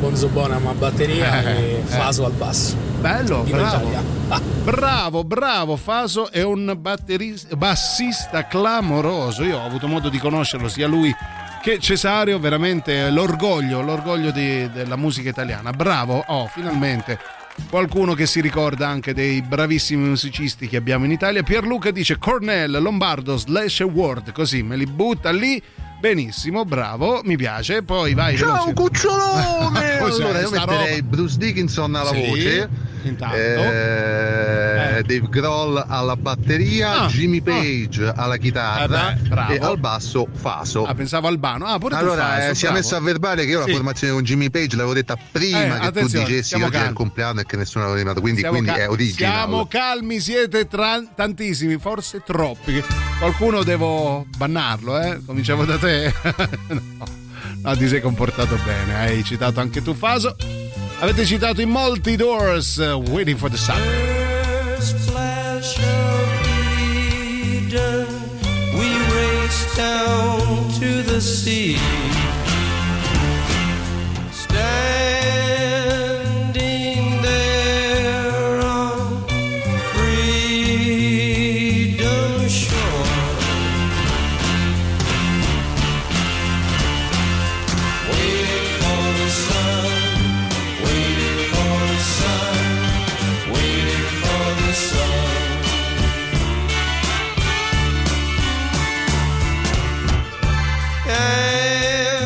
Bonzo Bonham a batteria e Faso al basso. Bello, bravo, Faso è un bassista clamoroso. Io ho avuto modo di conoscerlo, sia lui che Cesario, veramente l'orgoglio della musica italiana. Bravo, finalmente qualcuno che si ricorda anche dei bravissimi musicisti che abbiamo in Italia. Pierluca dice Cornell, Lombardo, Slash e Ward, così me li butta lì. Benissimo, bravo, mi piace. Poi vai. Ciao, veloce. Cucciolone! Allora, io metterei Bruce Dickinson alla voce, intanto. Dave Grohl alla batteria, Jimmy Page alla chitarra e al basso Faso. Pensavo Albano. Pure allora, Faso, si è messo a verbale che io la formazione con Jimmy Page l'avevo detta prima che tu dicessi oggi è il compleanno e che nessuno l'aveva rimato. Quindi è originale. Siamo calmi, siete tantissimi, forse troppi. Qualcuno devo bannarlo, cominciamo da te. No, ti sei comportato bene, hai citato anche tu Faso, avete citato in molti Doors, Waiting for the Sun. First flash of leader, we race down to the sea, standing there on freedom shore. Yeah.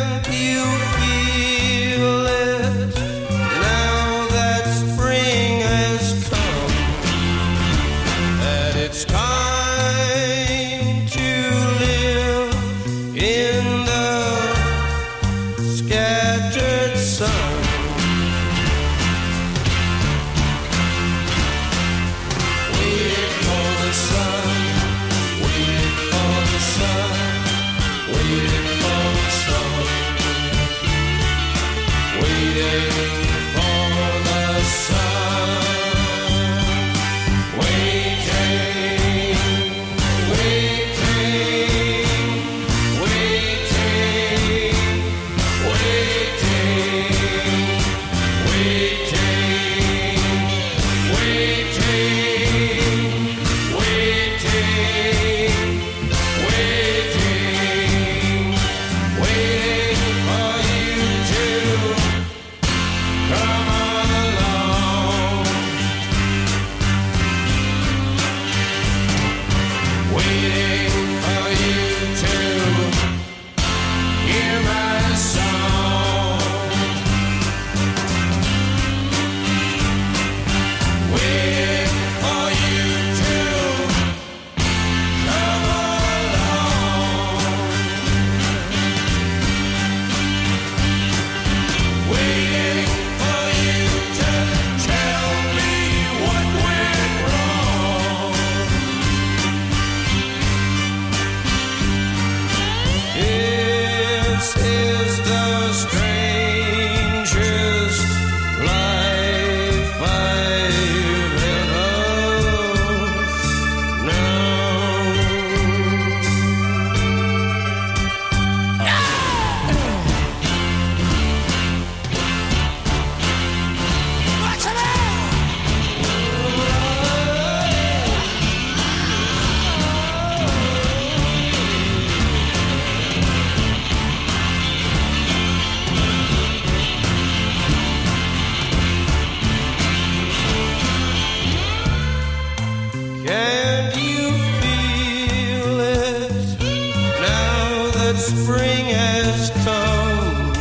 that spring has come,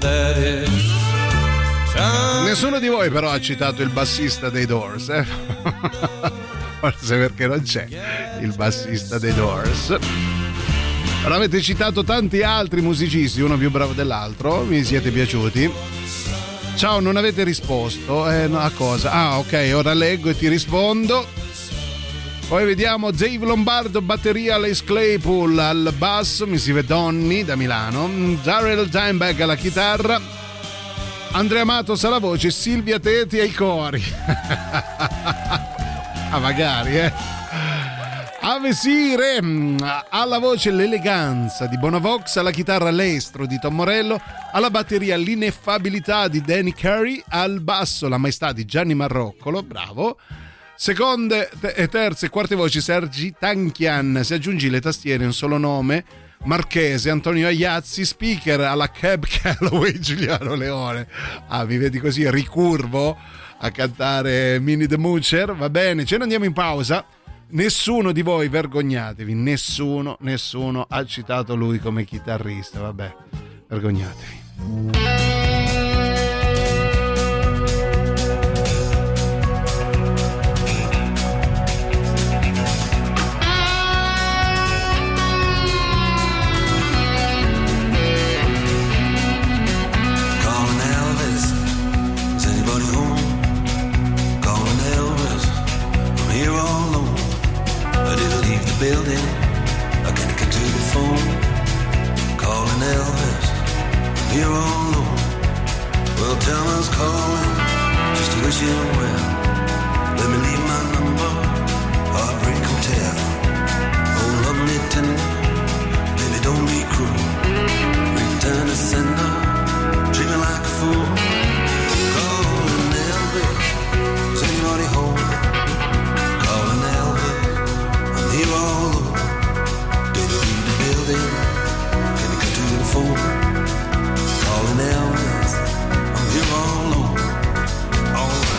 that is time. Nessuno di voi però ha citato il bassista dei Doors, eh? Forse perché non c'è il bassista dei Doors. Allora, avete citato tanti altri musicisti, uno più bravo dell'altro, mi siete piaciuti. Ciao, non avete risposto, no, a cosa? Ah, ok, ora leggo e ti rispondo. Poi vediamo Dave Lombardo, batteria, Lace Claypool al basso, mi si vede Donny da Milano, Darrell Dimebag alla chitarra, Andrea Matos alla voce, Silvia Teti ai cori. Ah, magari, Avesire alla voce, l'eleganza di Bonovox, alla chitarra l'estro di Tom Morello, alla batteria l'ineffabilità di Danny Carey, al basso la maestà di Gianni Marroccolo, bravo, seconde, terze e quarte voci Sergi Tanchian, si aggiungi le tastiere un solo nome, Marchese, Antonio Aiazzi, speaker alla Cab Calloway, Giuliano Leone. Ah, mi vedi così ricurvo a cantare Minnie the Moocher. Va bene, ce ne andiamo in pausa. Nessuno di voi, vergognatevi, nessuno ha citato lui come chitarrista, vabbè, vergognatevi. Building, I can't get to the phone. Calling Elvis, I'm here all alone. Well, Thelma's calling, just to wish him well. Let me leave my number, heartbreak hotel. Oh, love me tender, baby, don't be cruel. Return to sender, treat me like a fool. Calling Elvis, is anybody home? Calling Elvis. Here all over, don't leave the building, can you come to the phone? Calling Elvis, I'm here all alone, all right.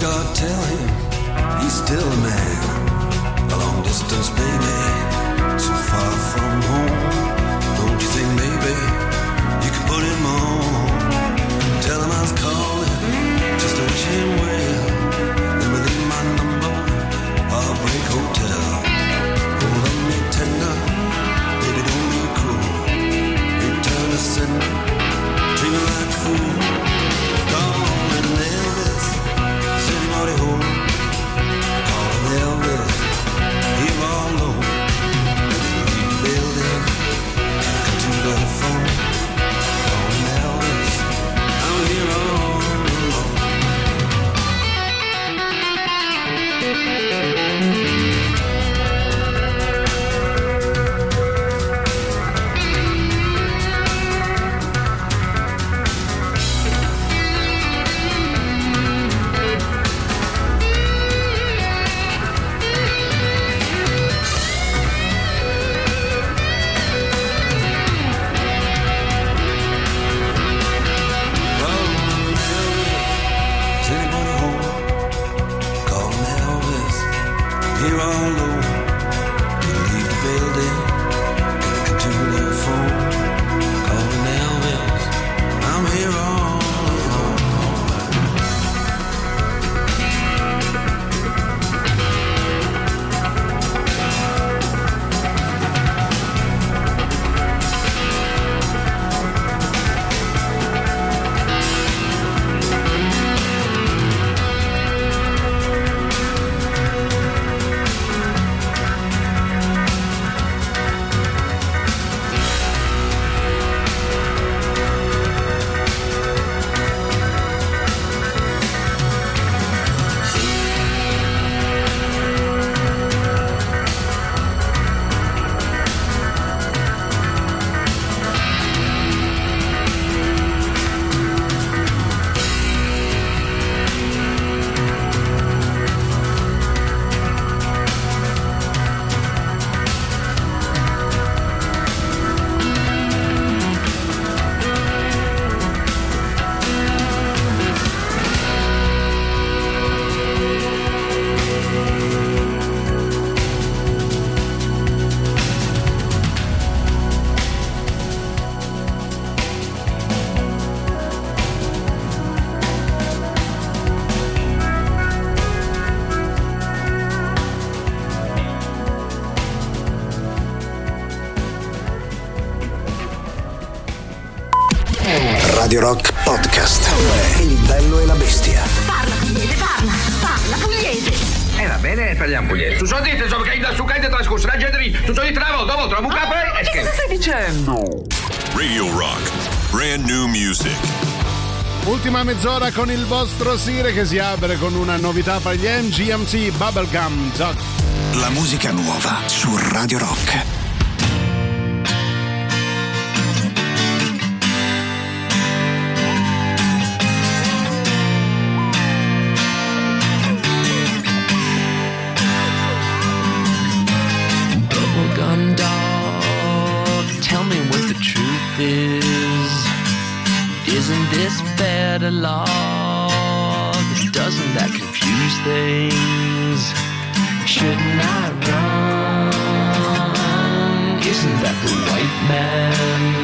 God, tell him he's still a man. A long distance, baby, so far from home. Don't you think maybe you can put him on? Tell him I was calling just to wish him well. Then within my number, Heartbreak Hotel. Hold on me tender, baby, don't be cruel. Return to sender, treat me like a fool. Calling Elvis. Calling Elvis, here all alone. Leave the building, come to the phone. Calling Elvis, I'm here all alone. Radio Rock Podcast. Il bello e la bestia. Parla pugliese, parla pugliese. E va bene, parliamo pugliese. Tu so dite, so che da su cade trascorso la gente. Tu so di travo, dopo trovo un capo e scherzo. Che stai dicendo? Radio Rock, brand new music. Ultima mezz'ora con il vostro Sire che si apre con una novità per gli MGMT, Bubblegum Duck. La musica nuova su Radio Rock. Isn't this better law that doesn't that confuse things? Shouldn't I run? Isn't that the white man?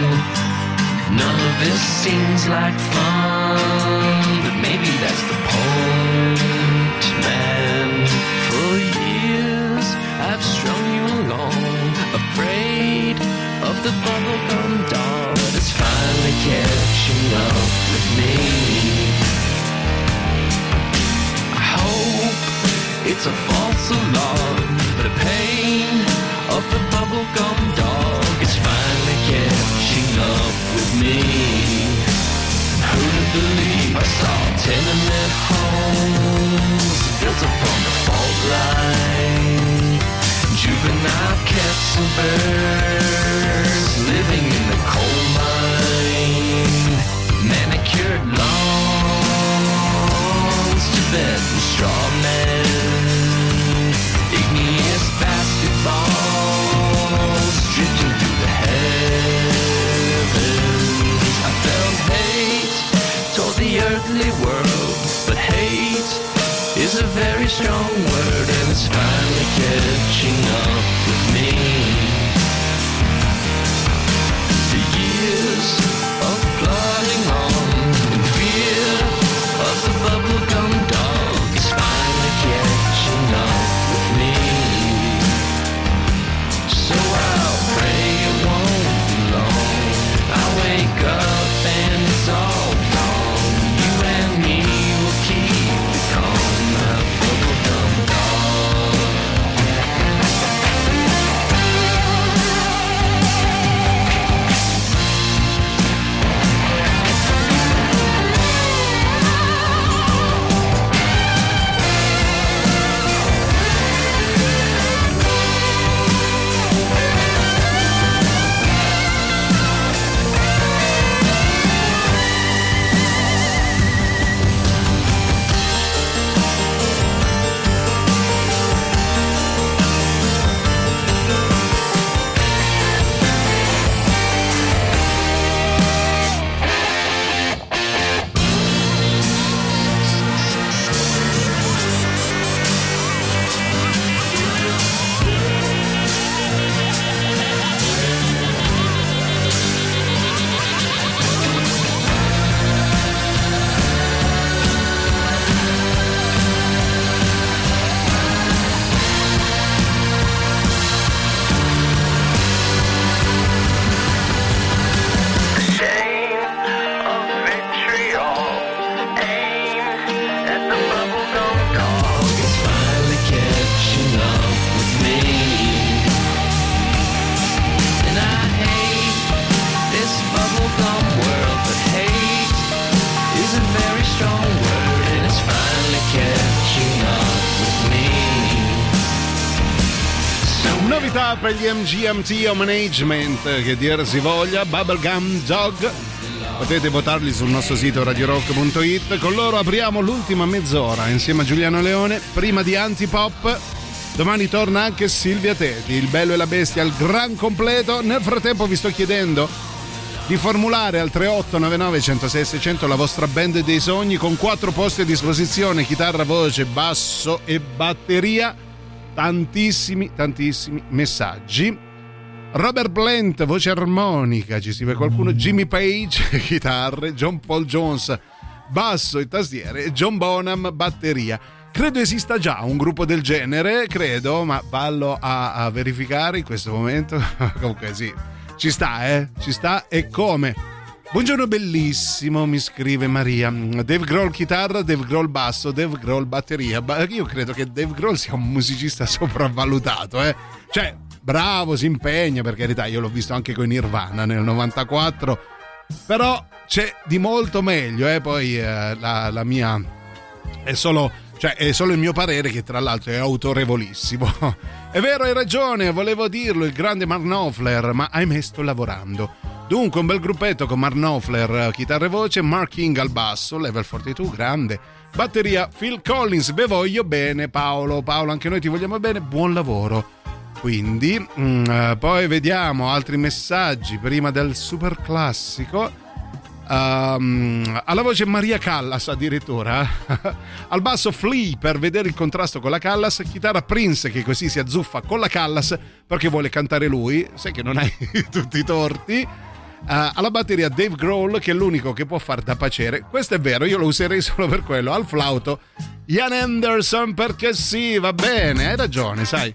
None of this seems like fun, but maybe that's the point, man. For years I've strung you along, afraid of the bubblegum doll that's finally catching up with me. I hope it's a false alarm, but the pain of the bubblegum dog is finally catching up with me. Who'd have believed I saw tenement homes built upon the fault line? Juvenile cattlebirds living in the coal mine. Manicured lawns to bed and straw men. Igneous basketballs drifting through the heavens. I felt hate toward the earthly world, but hate is a very strong word and it's finally catching up with me. The years of plodding on in fear of the bubblegum dog is finally catching up with me. So I'll pray it won't be long. I wake up and it's all gone. You and me will keep it calm. Per gli MGMT o Management che dir si voglia, Bubblegum Dog, potete votarli sul nostro sito radiorock.it. Con loro apriamo l'ultima mezz'ora insieme a Giuliano Leone, prima di Antipop. Domani torna anche Silvia Teti, il bello e la bestia al gran completo. Nel frattempo vi sto chiedendo di formulare al 3899 106 600 la vostra band dei sogni, con 4 posti a disposizione: chitarra, voce, basso e batteria. Tantissimi messaggi. Robert Plant, voce armonica, ci scrive qualcuno. Jimmy Page, chitarre. John Paul Jones, basso e tastiere. E John Bonham, batteria. Credo esista già un gruppo del genere, credo, ma vallo a verificare in questo momento. Comunque sì, ci sta, eh? Ci sta e come. Buongiorno bellissimo, mi scrive Maria. Dave Grohl chitarra, Dave Grohl basso, Dave Grohl batteria. Io credo che Dave Grohl sia un musicista sopravvalutato, eh? Cioè, bravo, si impegna, per carità, io l'ho visto anche con Nirvana nel 94, però c'è di molto meglio, eh? Poi la mia è solo... Cioè, è solo il mio parere, che tra l'altro è autorevolissimo. È vero, hai ragione, volevo dirlo, il grande Mark Knopfler, ma ahimè sto lavorando. Dunque, un bel gruppetto con Mark Knopfler, chitarra e voce, Mark King al basso, Level 42, grande. Batteria, Phil Collins. Ve voglio bene, Paolo. Paolo, anche noi ti vogliamo bene, buon lavoro. Quindi, poi vediamo altri messaggi prima del super classico. Alla voce Maria Callas addirittura al basso Flea per vedere il contrasto con la Callas, chitarra Prince che così si azzuffa con la Callas perché vuole cantare lui, sai che non hai tutti i torti, alla batteria Dave Grohl che è l'unico che può far da pacere, questo è vero, io lo userei solo per quello, al flauto Ian Anderson perché sì, va bene, hai ragione, sai.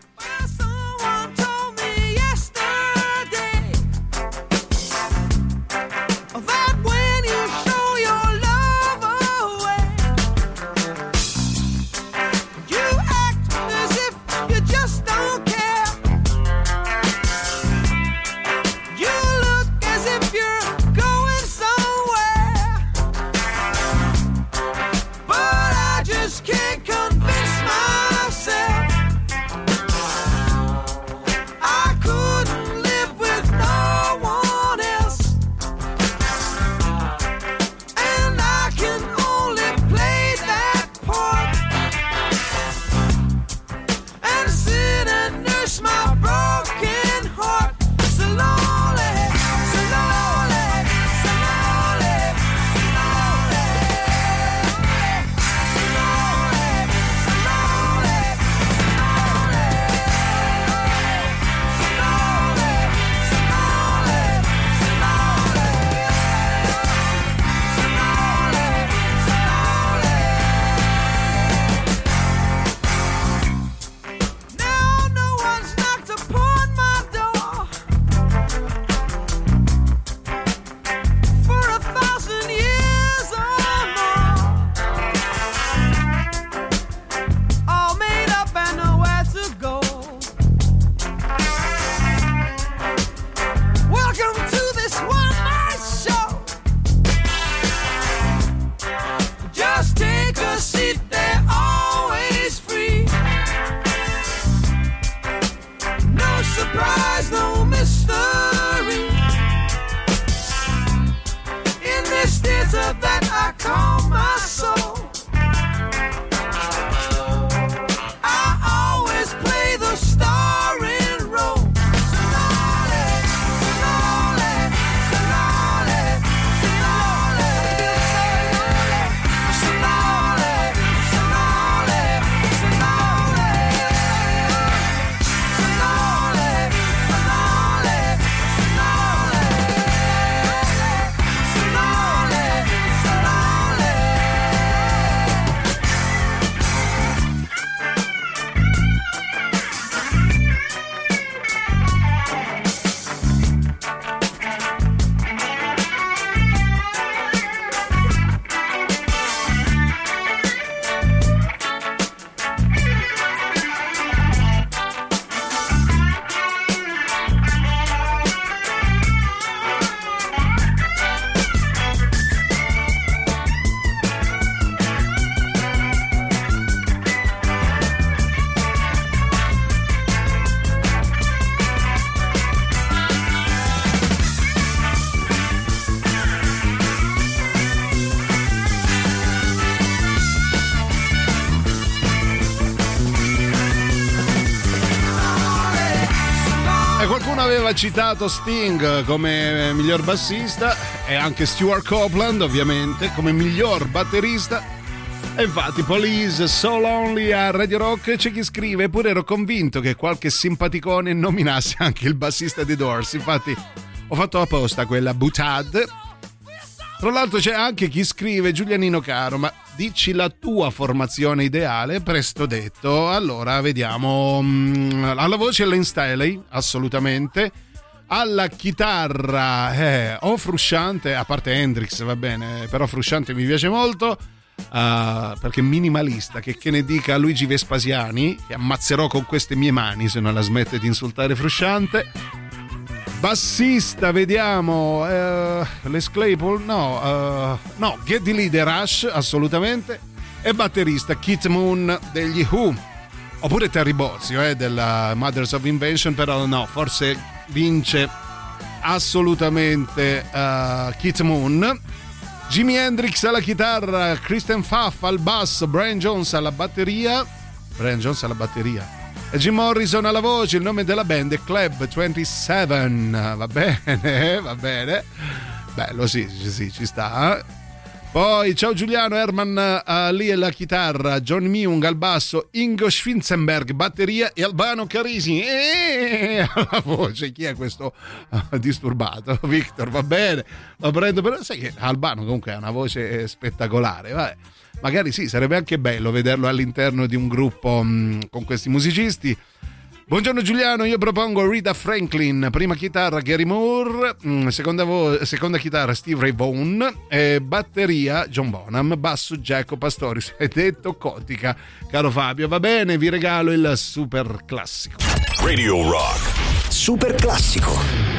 Aveva citato Sting come miglior bassista e anche Stuart Copeland ovviamente come miglior batterista, e infatti Police, So Lonely a Radio Rock. C'è chi scrive: eppure ero convinto che qualche simpaticone nominasse anche il bassista di Doors, infatti ho fatto apposta quella butad. Tra l'altro c'è anche chi scrive: Giulianino caro, ma dici la tua formazione ideale, presto detto. Allora vediamo, alla voce Lane Staley assolutamente, alla chitarra, o Frusciante, a parte Hendrix, va bene, però Frusciante mi piace molto, perché minimalista, che ne dica Luigi Vespasiani, che ammazzerò con queste mie mani se non la smette di insultare Frusciante. Bassista, vediamo, Les Claypool, no, Geddy Lee The Rush, assolutamente, e batterista Keith Moon degli Who, oppure Terry Bozzio della Mothers of Invention, però no, forse vince assolutamente Keith Moon. Jimi Hendrix alla chitarra, Kristen Pfaff al basso, Brian Jones alla batteria, Jim Morrison alla voce. Il nome della band è Club 27, va bene, bello, sì, ci sta. Poi ciao Giuliano, Herman lì alla chitarra, John Myung al basso, Ingo Schwinzenberg batteria e Albano Carisi alla voce. Chi è questo disturbato? Victor, va bene, lo prendo, però sai che Albano comunque ha una voce spettacolare, vabbè. Magari sì, sarebbe anche bello vederlo all'interno di un gruppo con questi musicisti. Buongiorno Giuliano, io propongo Rita Franklin, prima chitarra Gary Moore, seconda chitarra Steve Ray Vaughan, batteria John Bonham, basso Jaco Pastorius. È detto Cotica, caro Fabio, va bene, vi regalo il super classico. Radio Rock Super Classico.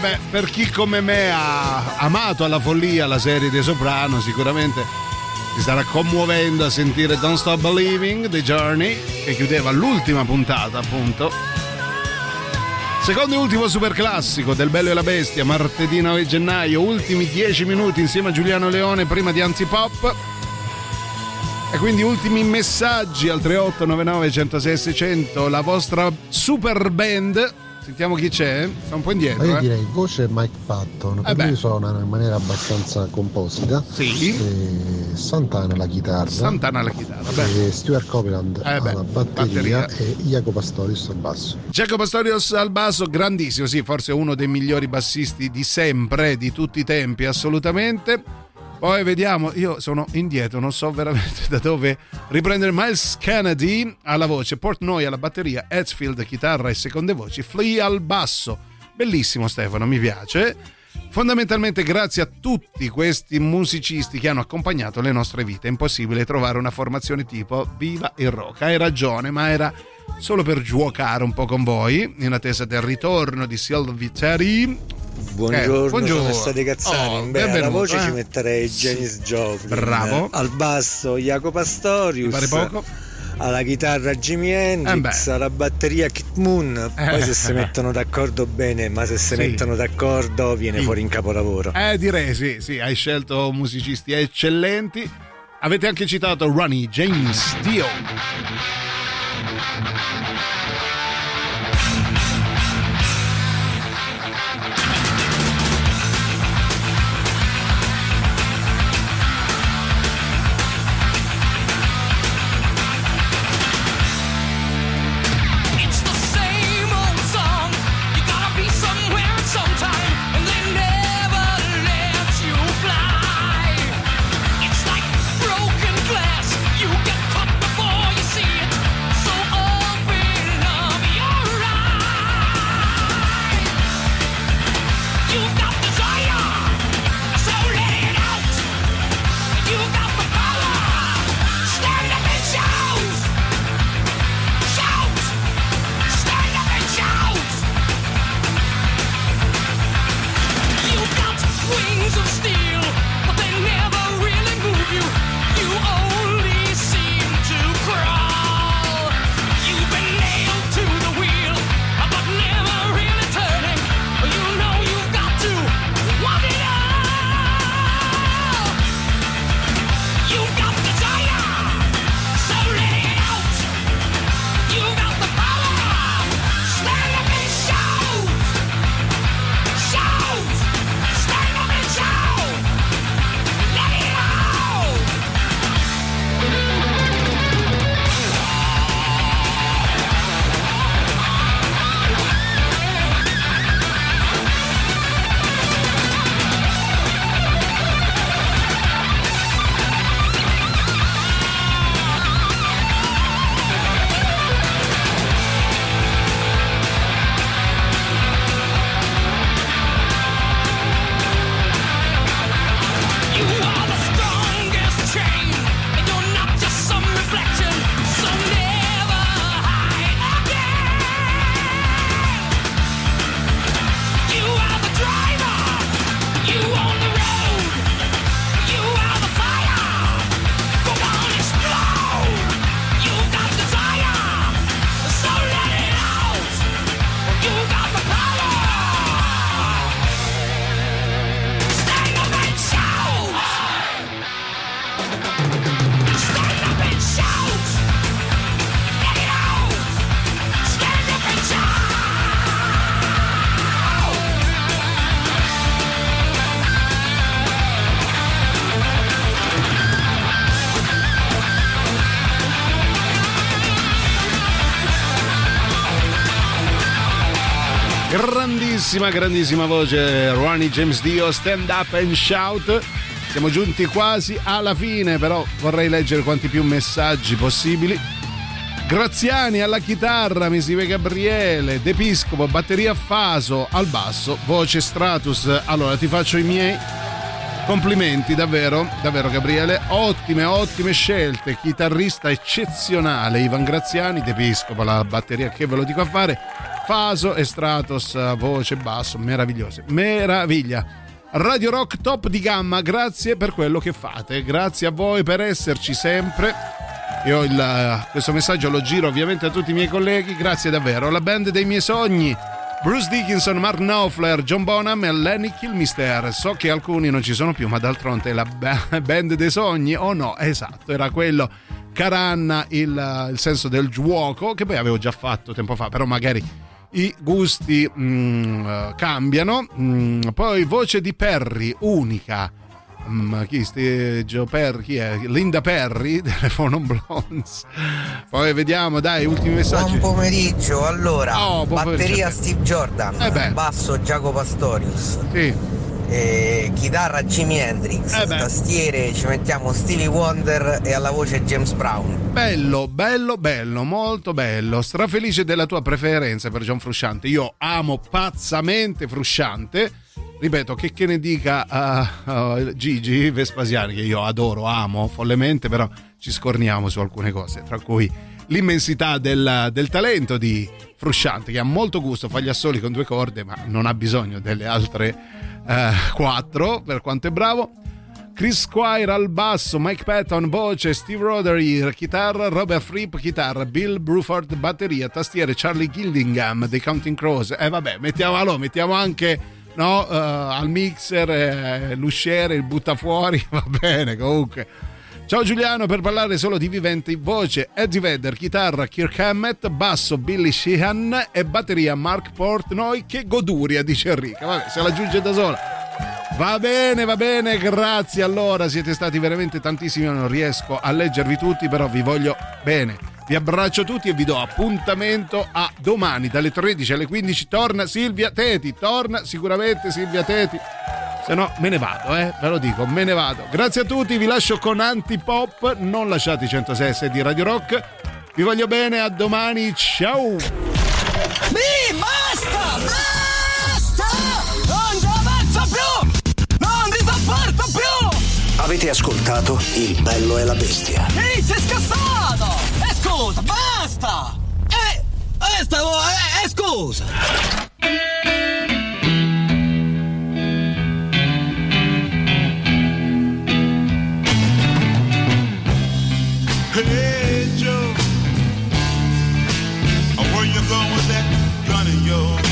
vabbè, per chi come me ha amato alla follia la serie dei Soprano, sicuramente si starà commuovendo a sentire Don't Stop Believing The Journey, che chiudeva l'ultima puntata, appunto. Secondo e ultimo super classico del Bello e la Bestia, martedì 9 gennaio, ultimi 10 minuti insieme a Giuliano Leone prima di Antipop. E quindi ultimi messaggi al 38 99 106 600, la vostra super band. Sentiamo chi c'è, sta un po' indietro. Io direi voce Mike Patton, per lui suona in maniera abbastanza composita. Sì. E Santana alla chitarra. E Stuart Copeland alla batteria. E Jacopo Pastorius al basso. Jacopo Pastorius al basso, grandissimo, sì, forse uno dei migliori bassisti di sempre, di tutti i tempi, assolutamente. Poi vediamo, io sono indietro, non so veramente da dove riprendere. Miles Kennedy alla voce, Portnoy alla batteria, Hetfield chitarra e seconde voci, Flea al basso. Bellissimo Stefano, mi piace. Fondamentalmente grazie a tutti questi musicisti che hanno accompagnato le nostre vite. È impossibile trovare una formazione tipo viva il rock. Hai ragione, ma era solo per giocare un po' con voi, in attesa del ritorno di Silvia Teti. Buongiorno, buongiorno. Sono stati cazzari. Beh, alla voce ci metterei Janis Joplin. Bravo. Al basso Jacopo Pastorius, pare poco. Alla chitarra Jimi Hendrix, alla batteria Keith Moon. Poi se si mettono d'accordo bene, ma se si mettono d'accordo viene fuori in capolavoro. Direi sì, hai scelto musicisti eccellenti. Avete anche citato Ronnie James Dio. Grandissima voce Ronnie James Dio, Stand Up and Shout. Siamo giunti quasi alla fine, però vorrei leggere quanti più messaggi possibili. Graziani alla chitarra, Misive Gabriele, D'Episcopo, batteria Faso, al basso, voce Stratus. Allora ti faccio i miei complimenti, davvero Gabriele, ottime scelte, chitarrista eccezionale Ivan Graziani, D'Episcopo la batteria, che ve lo dico a fare. Faso e Stratos, voce basso, meravigliose, meraviglia. Radio Rock top di gamma, grazie per quello che fate, grazie a voi per esserci sempre. Io questo messaggio lo giro ovviamente a tutti i miei colleghi, grazie davvero. La band dei miei sogni, Bruce Dickinson, Mark Knopfler, John Bonham e Lenny Kilmister. So che alcuni non ci sono più, ma d'altronde è la band dei sogni, o no? Esatto, era quello. Caranna, il senso del giuoco, che poi avevo già fatto tempo fa, però magari i gusti cambiano. Poi voce di Perry, unica. Chi è? Linda Perry, Telephone Blondes. Poi vediamo, dai, ultimi messaggi. Buon pomeriggio, allora. Batteria Steve Jordan, basso Giacomo Pastorius. Sì. Chitarra Jimi Hendrix, tastiere ci mettiamo Stevie Wonder e alla voce James Brown. Bello, bello, bello, molto bello. Strafelice della tua preferenza per John Frusciante. Io amo pazzamente Frusciante. Ripeto, che ne dica Gigi Vespasiani, che io adoro, amo follemente, però ci scorniamo su alcune cose, tra cui l'immensità del talento di Frusciante, che ha molto gusto, fa gli assoli con due corde, ma non ha bisogno delle altre 4 per quanto è bravo. Chris Squire al basso, Mike Patton voce, Steve Rothery chitarra, Robert Fripp chitarra, Bill Bruford batteria, tastiere Charlie Gillingham dei Counting Crows. Mettiamo anche al mixer l'usciere, il buttafuori, va bene comunque. Ciao Giuliano, per parlare solo di viventi, voce Eddie Vedder, chitarra Kirk Hammett, basso Billy Sheehan e batteria Mark Portnoy. Che goduria, dice Enrica. Vabbè, se la giunge da sola. Va bene, grazie. Allora, siete stati veramente tantissimi, io non riesco a leggervi tutti, però vi voglio bene. Vi abbraccio tutti e vi do appuntamento a domani dalle 13 alle 15. Torna Silvia Teti, torna sicuramente Silvia Teti. Se no me ne vado, ve lo dico, me ne vado. Grazie a tutti, vi lascio con Antipop, non lasciate i 106 di Radio Rock. Vi voglio bene, a domani, ciao. Basta! Non ci avanzo più! Non vi sopporto più! Avete ascoltato Il Bello e la Bestia? Ehi, sei scassato! Scusa, basta! Scusa! Hey, Joe, where you going with that gun of yours?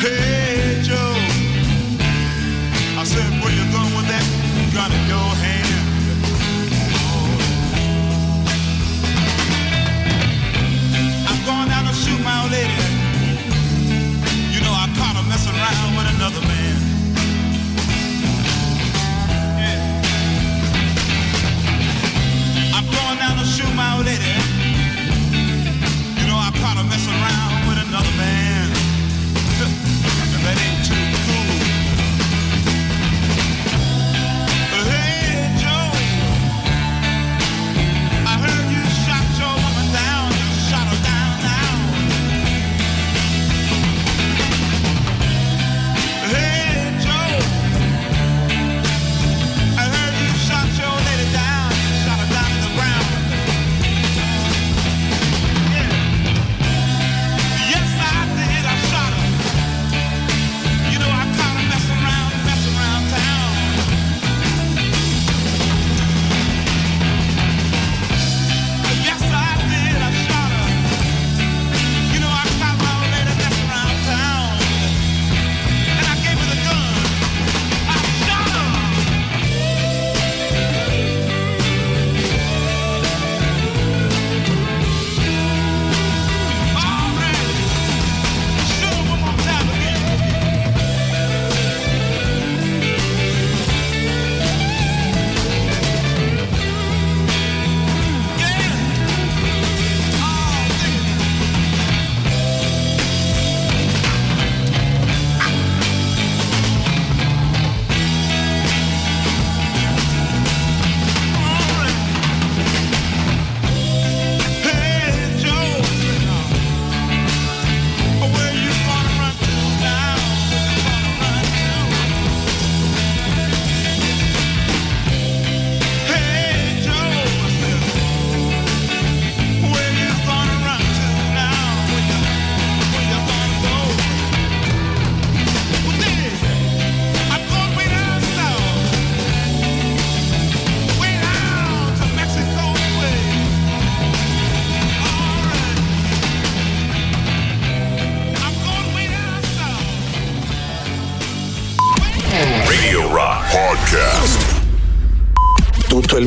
Hey, Joe, I said, where you going with that gun in your hand? Oh. tutto il